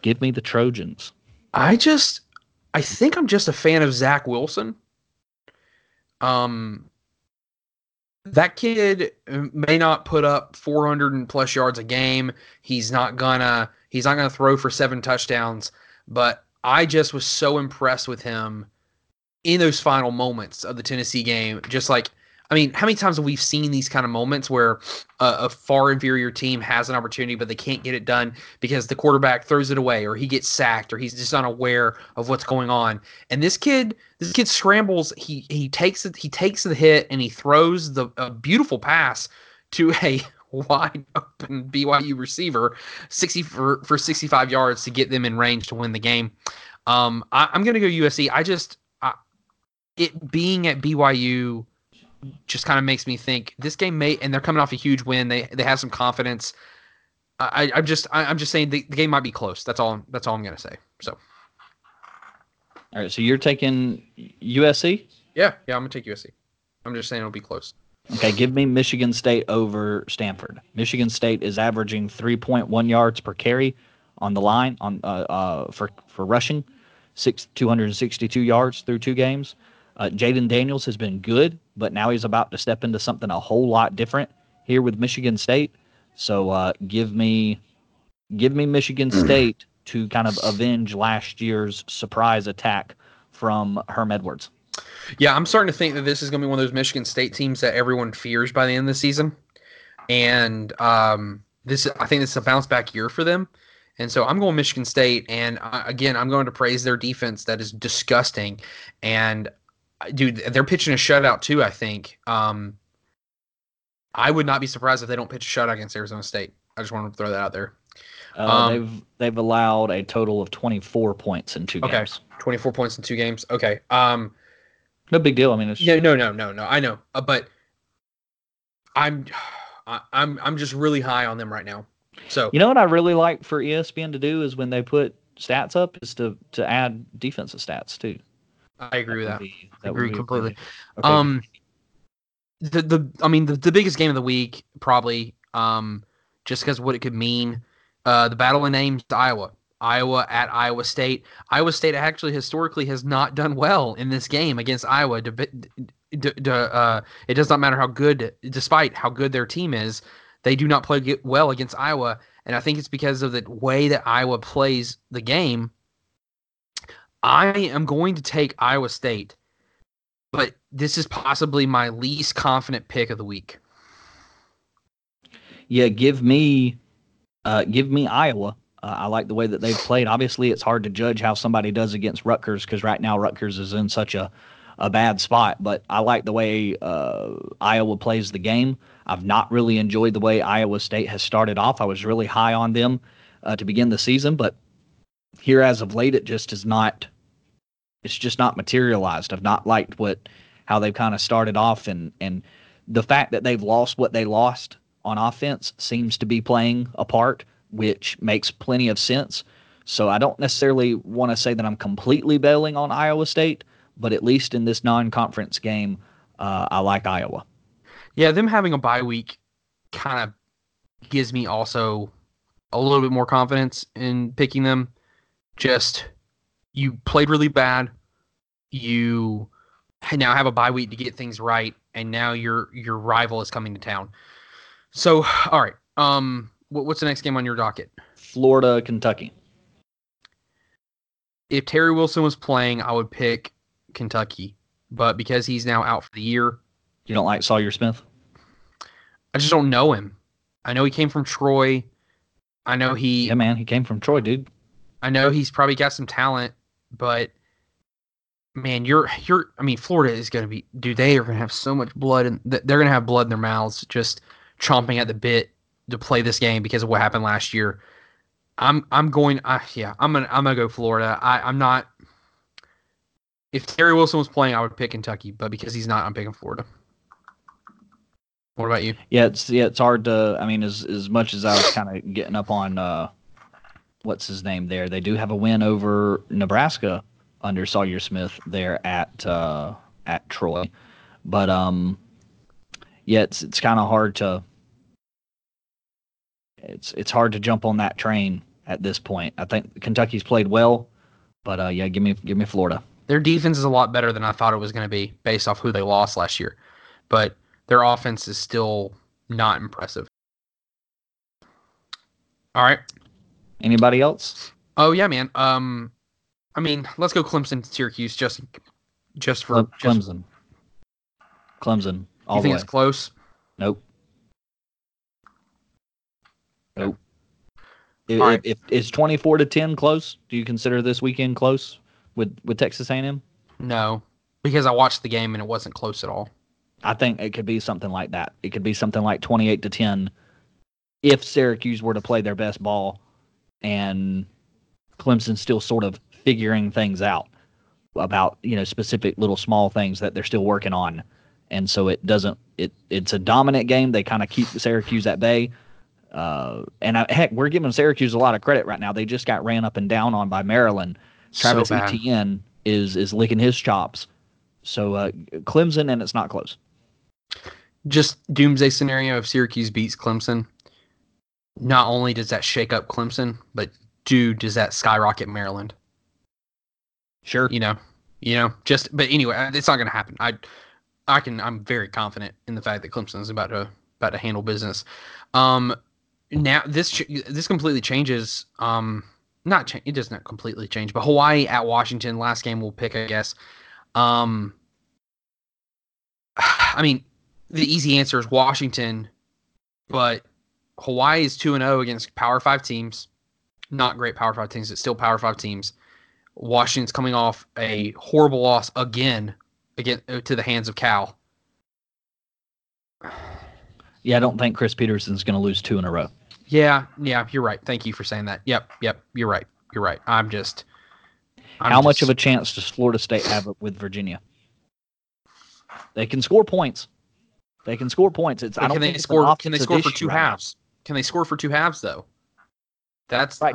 Give me the Trojans. I think I'm just a fan of Zach Wilson. That kid may not put up 400+ yards a game. He's not gonna throw for 7 touchdowns. But I just was so impressed with him in those final moments of the Tennessee game. Just like, I mean, how many times have we seen these kind of moments where a far inferior team has an opportunity, but they can't get it done because the quarterback throws it away, or he gets sacked, or he's just not aware of what's going on. And this kid scrambles. He takes the hit, and he throws a beautiful pass to a wide open BYU receiver, 65 yards to get them in range to win the game. I'm going to go USC. It being at BYU just kind of makes me think this game and they're coming off a huge win. They have some confidence. I'm just saying the game might be close. That's all I'm going to say. So. All right. So you're taking USC? Yeah. I'm going to take USC. I'm just saying it'll be close. Okay. Give me Michigan State over Stanford. Michigan State is averaging 3.1 yards per carry on the line for rushing, 262 yards through 2 games. Jaden Daniels has been good, but now he's about to step into something a whole lot different here with Michigan State. So give me Michigan State to kind of avenge last year's surprise attack from Herm Edwards. Yeah, I'm starting to think that this is going to be one of those Michigan State teams that everyone fears by the end of the season. And I think this is a bounce-back year for them. And so I'm going Michigan State, and again, I'm going to praise their defense that is disgusting. And dude, they're pitching a shutout too, I think. I would not be surprised if they don't pitch a shutout against Arizona State. I just wanted to throw that out there. They've allowed a total of 24 points in 2 games. Okay, 24 points in 2 games. Okay. No big deal. I mean, it's no. I know, but I'm just really high on them right now. So you know what I really like for ESPN to do is when they put stats up is to add defensive stats too. I agree with that. I agree completely. Okay. The biggest game of the week probably, just because of what it could mean. The battle of names, Iowa at Iowa State. Iowa State actually historically has not done well in this game against Iowa. It does not matter how good, despite how good their team is. They do not play well against Iowa, and I think it's because of the way that Iowa plays the game. I am going to take Iowa State, but this is possibly my least confident pick of the week. Yeah, give me Iowa. I like the way that they've played. Obviously, it's hard to judge how somebody does against Rutgers because right now Rutgers is in such a bad spot, but I like the way Iowa plays the game. I've not really enjoyed the way Iowa State has started off. I was really high on them to begin the season, but here as of late, it's just not materialized. I've not liked how they've kind of started off, and the fact that they've lost what they lost on offense seems to be playing a part, which makes plenty of sense. So I don't necessarily want to say that I'm completely bailing on Iowa State, but at least in this non-conference game, I like Iowa. Yeah, them having a bye week kind of gives me also a little bit more confidence in picking them. Just, you played really bad. You now have a bye week to get things right, and now your rival is coming to town. So, all right. What's the next game on your docket? Florida, Kentucky. If Terry Wilson was playing, I would pick Kentucky, but because he's now out for the year. You don't like Sawyer Smith? I just don't know him. I know he came from Troy. I know he... Yeah, man, he came from Troy, dude. I know he's probably got some talent, but... Man, Florida is going to be, dude, they are going to have so much blood, and they're going to have blood in their mouths, just chomping at the bit to play this game because of what happened last year. I'm going to go Florida. I'm not, if Terry Wilson was playing, I would pick Kentucky, but because he's not, I'm picking Florida. What about you? Yeah, it's hard to, I mean, as much as I was kind of getting up on, what's his name there? They do have a win over Nebraska under Sawyer Smith there at Troy. But, it's kind of hard to... It's hard to jump on that train at this point. I think Kentucky's played well, but, give me Florida. Their defense is a lot better than I thought it was going to be based off who they lost last year. But their offense is still not impressive. All right. Anybody else? Oh, yeah, man. I mean, let's go Clemson to Syracuse just for Clemson. Clemson. All you think it's close? Nope. Right. If it's 24-10 close, do you consider this weekend close with Texas A&M? No, because I watched the game and it wasn't close at all. I think it could be something like that. It could be something like 28-10 if Syracuse were to play their best ball and Clemson still sort of figuring things out about, specific little small things that they're still working on. And so it's a dominant game. They kind of keep Syracuse at bay. And we're giving Syracuse a lot of credit right now. They just got ran up and down on by Maryland. Travis Etienne is licking his chops. So Clemson, and it's not close. Just doomsday scenario if Syracuse beats Clemson. Not only does that shake up Clemson, but dude, does that skyrocket Maryland. Sure. But anyway, it's not going to happen. I'm very confident in the fact that Clemson is about to handle business. Now this completely changes. It does not completely change, but Hawaii at Washington, last game we'll pick, I guess. I mean, the easy answer is Washington, but Hawaii is 2-0 against Power 5 teams. Not great Power 5 teams, but still Power 5 teams. Washington's coming off a horrible loss again to the hands of Cal. Yeah, I don't think Chris Peterson's going to lose two in a row. Yeah, you're right. Thank you for saying that. Yep, you're right. How much of a chance does Florida State have with Virginia? They can score points. Can they score for two halves? Now. Can they score for two halves though? That's right.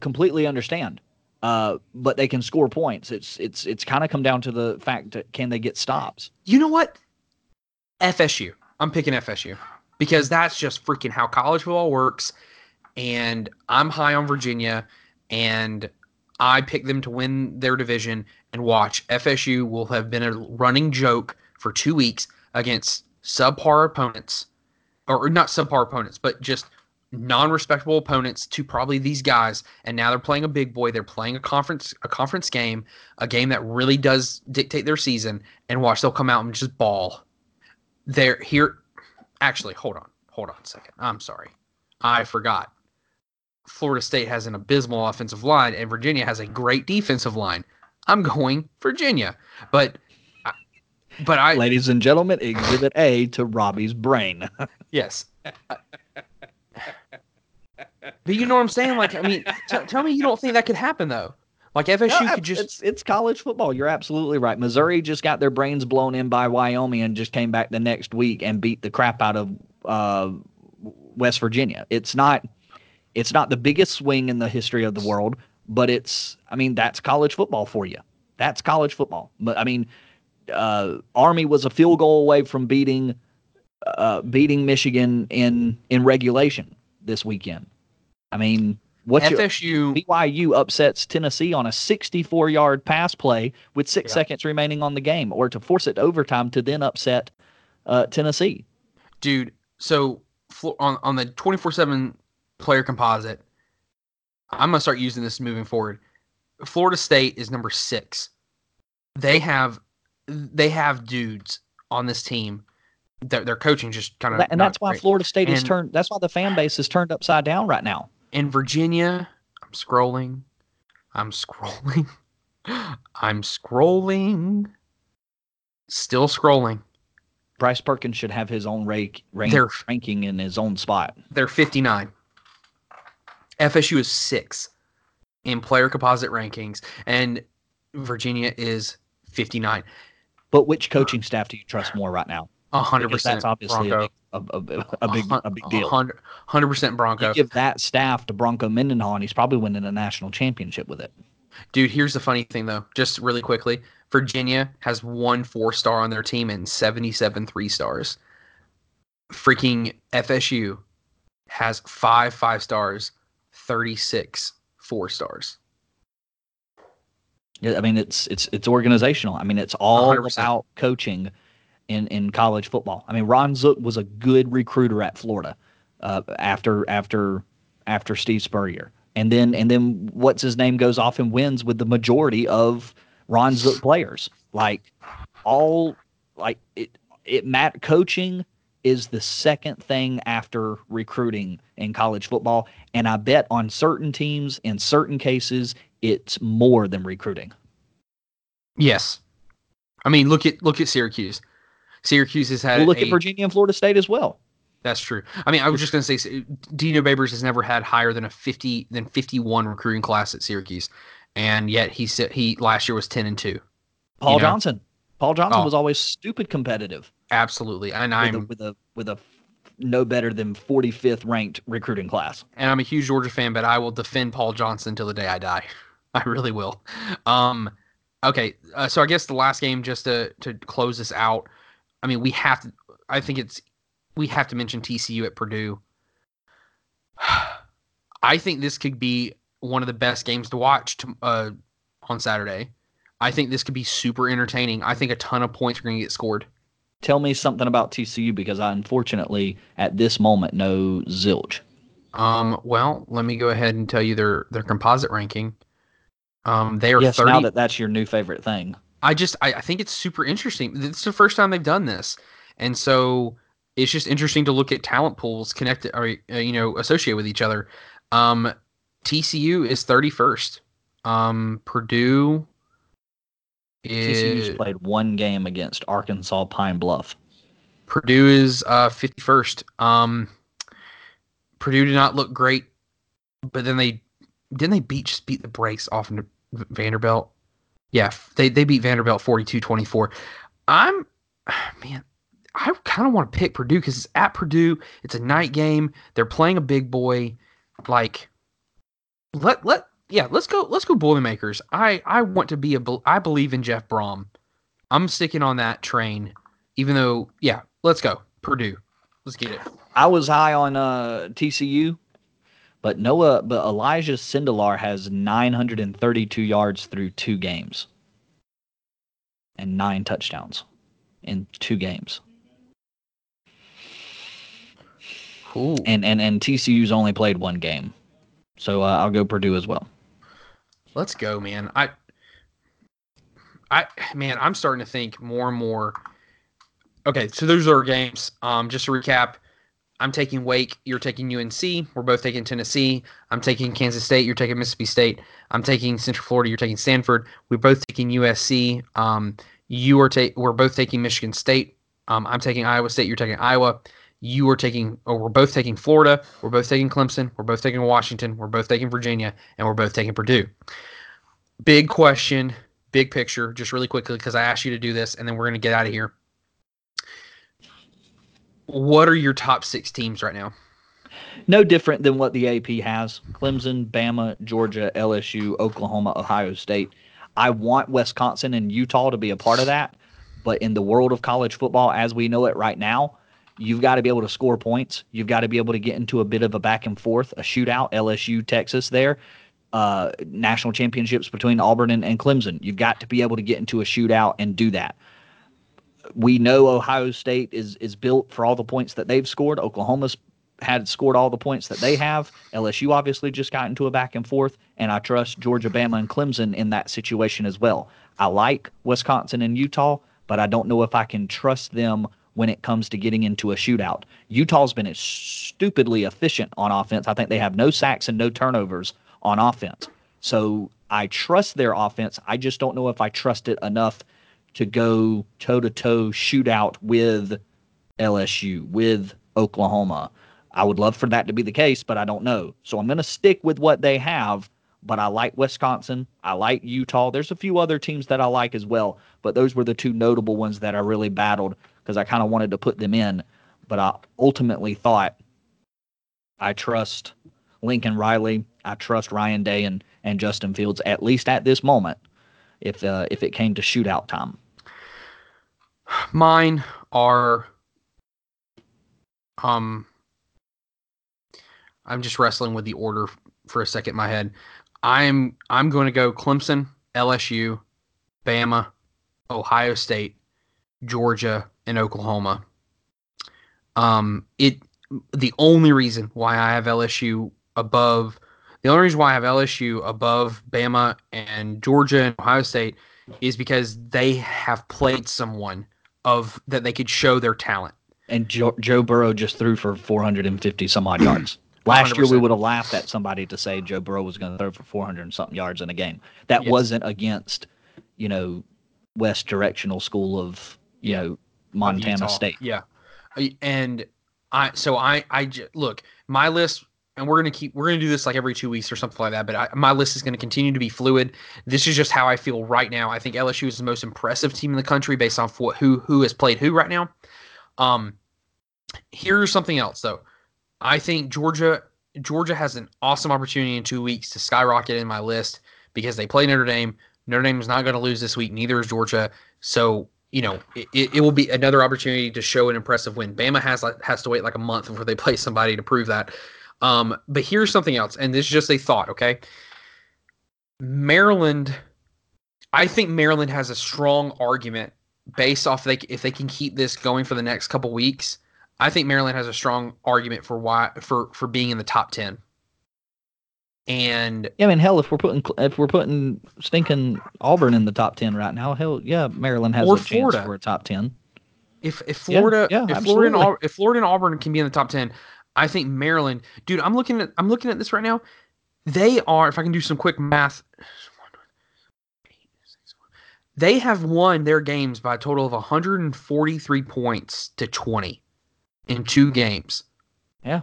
Completely understand. But they can score points. It's kind of come down to the fact that can they get stops? You know what? FSU. I'm picking FSU because that's just freaking how college football works. And I'm high on Virginia, and I pick them to win their division. And watch, FSU will have been a running joke for 2 weeks against subpar opponents, or not subpar opponents, but just non-respectable opponents to probably these guys, and now they're playing a big boy. They're playing a conference game, a game that really does dictate their season. And watch, they'll come out and just ball. They're here. Actually, hold on a second. I'm sorry, I forgot. Florida State has an abysmal offensive line, and Virginia has a great defensive line. I'm going Virginia, but ladies and gentlemen, Exhibit A to Robbie's brain. Yes. But you know what I'm saying? Like, I mean, tell me you don't think that could happen, though. Like, FSU could just... It's college football. You're absolutely right. Missouri just got their brains blown in by Wyoming and just came back the next week and beat the crap out of West Virginia. It's not the biggest swing in the history of the world, but it's, I mean, that's college football for you. That's college football. But I mean, Army was a field goal away from beating Michigan in regulation this weekend. I mean, BYU upsets Tennessee on a 64-yard pass play with 6 seconds remaining on the game, or to force it to overtime to then upset Tennessee. Dude, so on the 24/7 player composite, I'm going to start using this moving forward. Florida State is number 6. They have dudes on this team. Their coaching just kind of, and that's why Florida State is turned. That's why the fan base is turned upside down right now. In Virginia, I'm scrolling. Bryce Perkins should have his own ranking in his own spot. They're 59. FSU is 6 in player composite rankings, and Virginia is 59. But which coaching staff do you trust more right now? 100%. That's obviously a big deal. 100% Bronco. You give that staff to Bronco Mendenhall, and he's probably winning a national championship with it. Dude, here's the funny thing, though. Just really quickly, Virginia has 1 4-star on their team and 77 3-stars. Freaking FSU has 5 5-stars, 36 4-stars. Yeah, I mean, it's organizational. I mean, it's all 100%. About coaching. In college football, I mean, Ron Zook was a good recruiter at Florida after Steve Spurrier, and then what's his name goes off and wins with the majority of Ron Zook players. Coaching is the second thing after recruiting in college football, and I bet on certain teams in certain cases it's more than recruiting. Yes, I mean look at Syracuse. Syracuse has had. Well, look at Virginia and Florida State as well. That's true. I mean, I was just going to say, Dino Babers has never had higher than 51 recruiting class at Syracuse, and yet he last year was 10-2. Paul Johnson was always stupid competitive. Absolutely, and with a no better than 45th ranked recruiting class. And I'm a huge Georgia fan, but I will defend Paul Johnson till the day I die. I really will. So I guess the last game, just to close this out. I mean, we have to mention TCU at Purdue. I think this could be one of the best games to watch on Saturday. I think this could be super entertaining. I think a ton of points are going to get scored. Tell me something about TCU, because I unfortunately at this moment know zilch. Well, let me go ahead and tell you their composite ranking. They are 30. Now that's your new favorite thing. I think it's super interesting. It's the first time they've done this, and so it's just interesting to look at talent pools connected or associated with each other. TCU is 31st. Purdue is. TCU's played one game against Arkansas Pine Bluff. Purdue is 51st. Purdue did not look great, but then they beat the brakes off into Vanderbilt. Yeah, they beat Vanderbilt 42-24. I kind of want to pick Purdue because it's at Purdue. It's a night game. They're playing a big boy. Let's go Boilermakers. I believe in Jeff Brom. I'm sticking on that train, even though let's go Purdue. Let's get it. I was high on TCU. But Elijah Sindelar has 932 yards through 2 games and 9 touchdowns in 2 games. Cool. And TCU's only played one game, so I'll go Purdue as well. Let's go, man. I'm starting to think more and more. Okay, so those are our games. Just to recap. I'm taking Wake. You're taking UNC. We're both taking Tennessee. I'm taking Kansas State. You're taking Mississippi State. I'm taking Central Florida. You're taking Stanford. We're both taking USC. We're both taking Michigan State. I'm taking Iowa State. You're taking Iowa. We're both taking Florida. We're both taking Clemson. We're both taking Washington. We're both taking Virginia, and we're both taking Purdue. Big question, big picture, just really quickly, because I asked you to do this, and then we're going to get out of here. What are your top 6 teams right now? no different than what the AP has. Clemson, Bama, Georgia, LSU, Oklahoma, Ohio State. I want Wisconsin and Utah to be a part of that. But in the world of college football as we know it right now, you've got to be able to score points. You've got to be able to get into a bit of a back and forth, a shootout, LSU, Texas there. National championships between Auburn and Clemson. You've got to be able to get into a shootout and do that. We know Ohio State is built for all the points that they've scored. Oklahoma's had scored all the points that they have. LSU obviously just got into a back and forth, and I trust Georgia, Bama, and Clemson in that situation as well. I like Wisconsin and Utah, but I don't know if I can trust them when it comes to getting into a shootout. Utah's been stupidly efficient on offense. I think they have no sacks and no turnovers on offense. So I trust their offense. I just don't know if I trust it enough to go toe-to-toe shootout with LSU, with Oklahoma. I would love for that to be the case, but I don't know. So I'm going to stick with what they have, but I like Wisconsin. I like Utah. There's a few other teams that I like as well, but those were the two notable ones that I really battled because I kind of wanted to put them in, but I ultimately thought I trust Lincoln Riley, I trust Ryan Day and Justin Fields, at least at this moment, if it came to shootout time. Mine are I'm just wrestling with the order for a second in my head. I'm going to go Clemson, LSU, Bama, Ohio State, Georgia, and Oklahoma. The only reason why I have LSU above Bama and Georgia and Ohio State is because they have played someone of that they could show their talent. And Joe Burrow just threw for 450 some odd yards. Last 100%. Year we would have laughed at somebody to say Joe Burrow was going to throw for 400 and something yards in a game. That wasn't against, West Directional School of, Montana Utah. State. Yeah. And look, my list, and we're going to do this like every 2 weeks or something like that, but my list is going to continue to be fluid. This is just how I feel right now. I think LSU is the most impressive team in the country based on who has played who right now. Here's something else though. I think Georgia has an awesome opportunity in 2 weeks to skyrocket in my list because they play Notre Dame. Notre Dame is not going to lose this week. Neither is Georgia. So, it will be another opportunity to show an impressive win. Bama has to wait like a month before they play somebody to prove that. But here's something else, and this is just a thought, okay? I think Maryland has a strong argument based off if they can keep this going for the next couple weeks. I think Maryland has a strong argument for being in the top 10. And yeah, I mean, hell, if we're putting stinking Auburn in the top 10 right now, hell yeah, Maryland has a chance for a top 10. If Florida and Auburn can be in the top 10, I think Maryland, dude. I'm looking at this right now. They are. If I can do some quick math, they have won their games by a total of 143 points to 20 in two games. Yeah.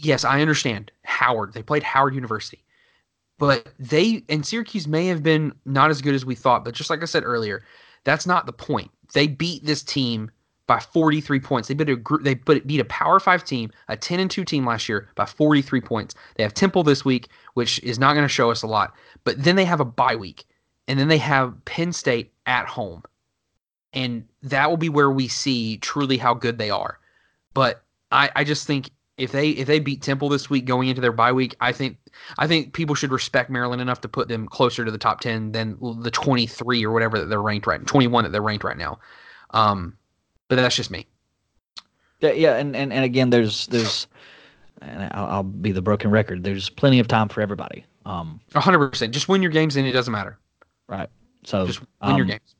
Yes, I understand. Howard. They played Howard University. But Syracuse may have been not as good as we thought, but just like I said earlier, that's not the point. They beat this team by 43 points. They beat a Power 5 team, a 10-2 team last year by 43 points. They have Temple this week, which is not going to show us a lot. But then they have a bye week, and then they have Penn State at home. And that will be where we see truly how good they are. But I just think if they beat Temple this week going into their bye week, I think people should respect Maryland enough to put them closer to the top 10 than the 23 or whatever that they're ranked 21 that they're ranked right now. But that's just me. Yeah, and again, there's and I'll be the broken record. There's plenty of time for everybody. 100%. Just win your games, and it doesn't matter. Right. So just win your games.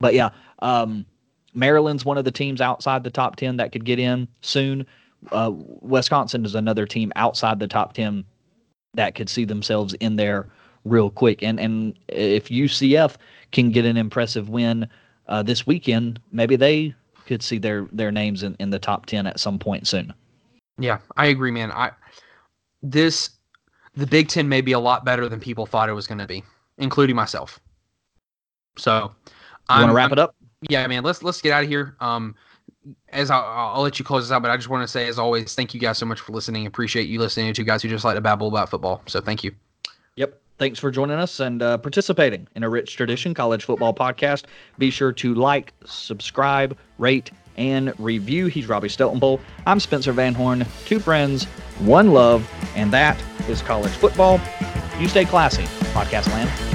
But yeah, Maryland's one of the teams outside the top 10 that could get in soon. Wisconsin is another team outside the top 10 that could see themselves in there real quick. And if UCF can get an impressive win this weekend, maybe they could see their names in the top 10 at some point soon. Yeah, I agree, man. The Big Ten may be a lot better than people thought it was going to be, including myself. So, you want to wrap it up? Yeah, man. Let's get out of here. as I'll let you close this out, but I just want to say, as always, thank you guys so much for listening. Appreciate you listening to two guys who just like to babble about football. So thank you. Yep. Thanks for joining us and participating in a rich tradition college football podcast. Be sure to like, subscribe, rate, and review. He's Robbie Steltenpohl. I'm Spencer Van Horn. Two friends, one love, and that is college football. You stay classy, Podcast Land.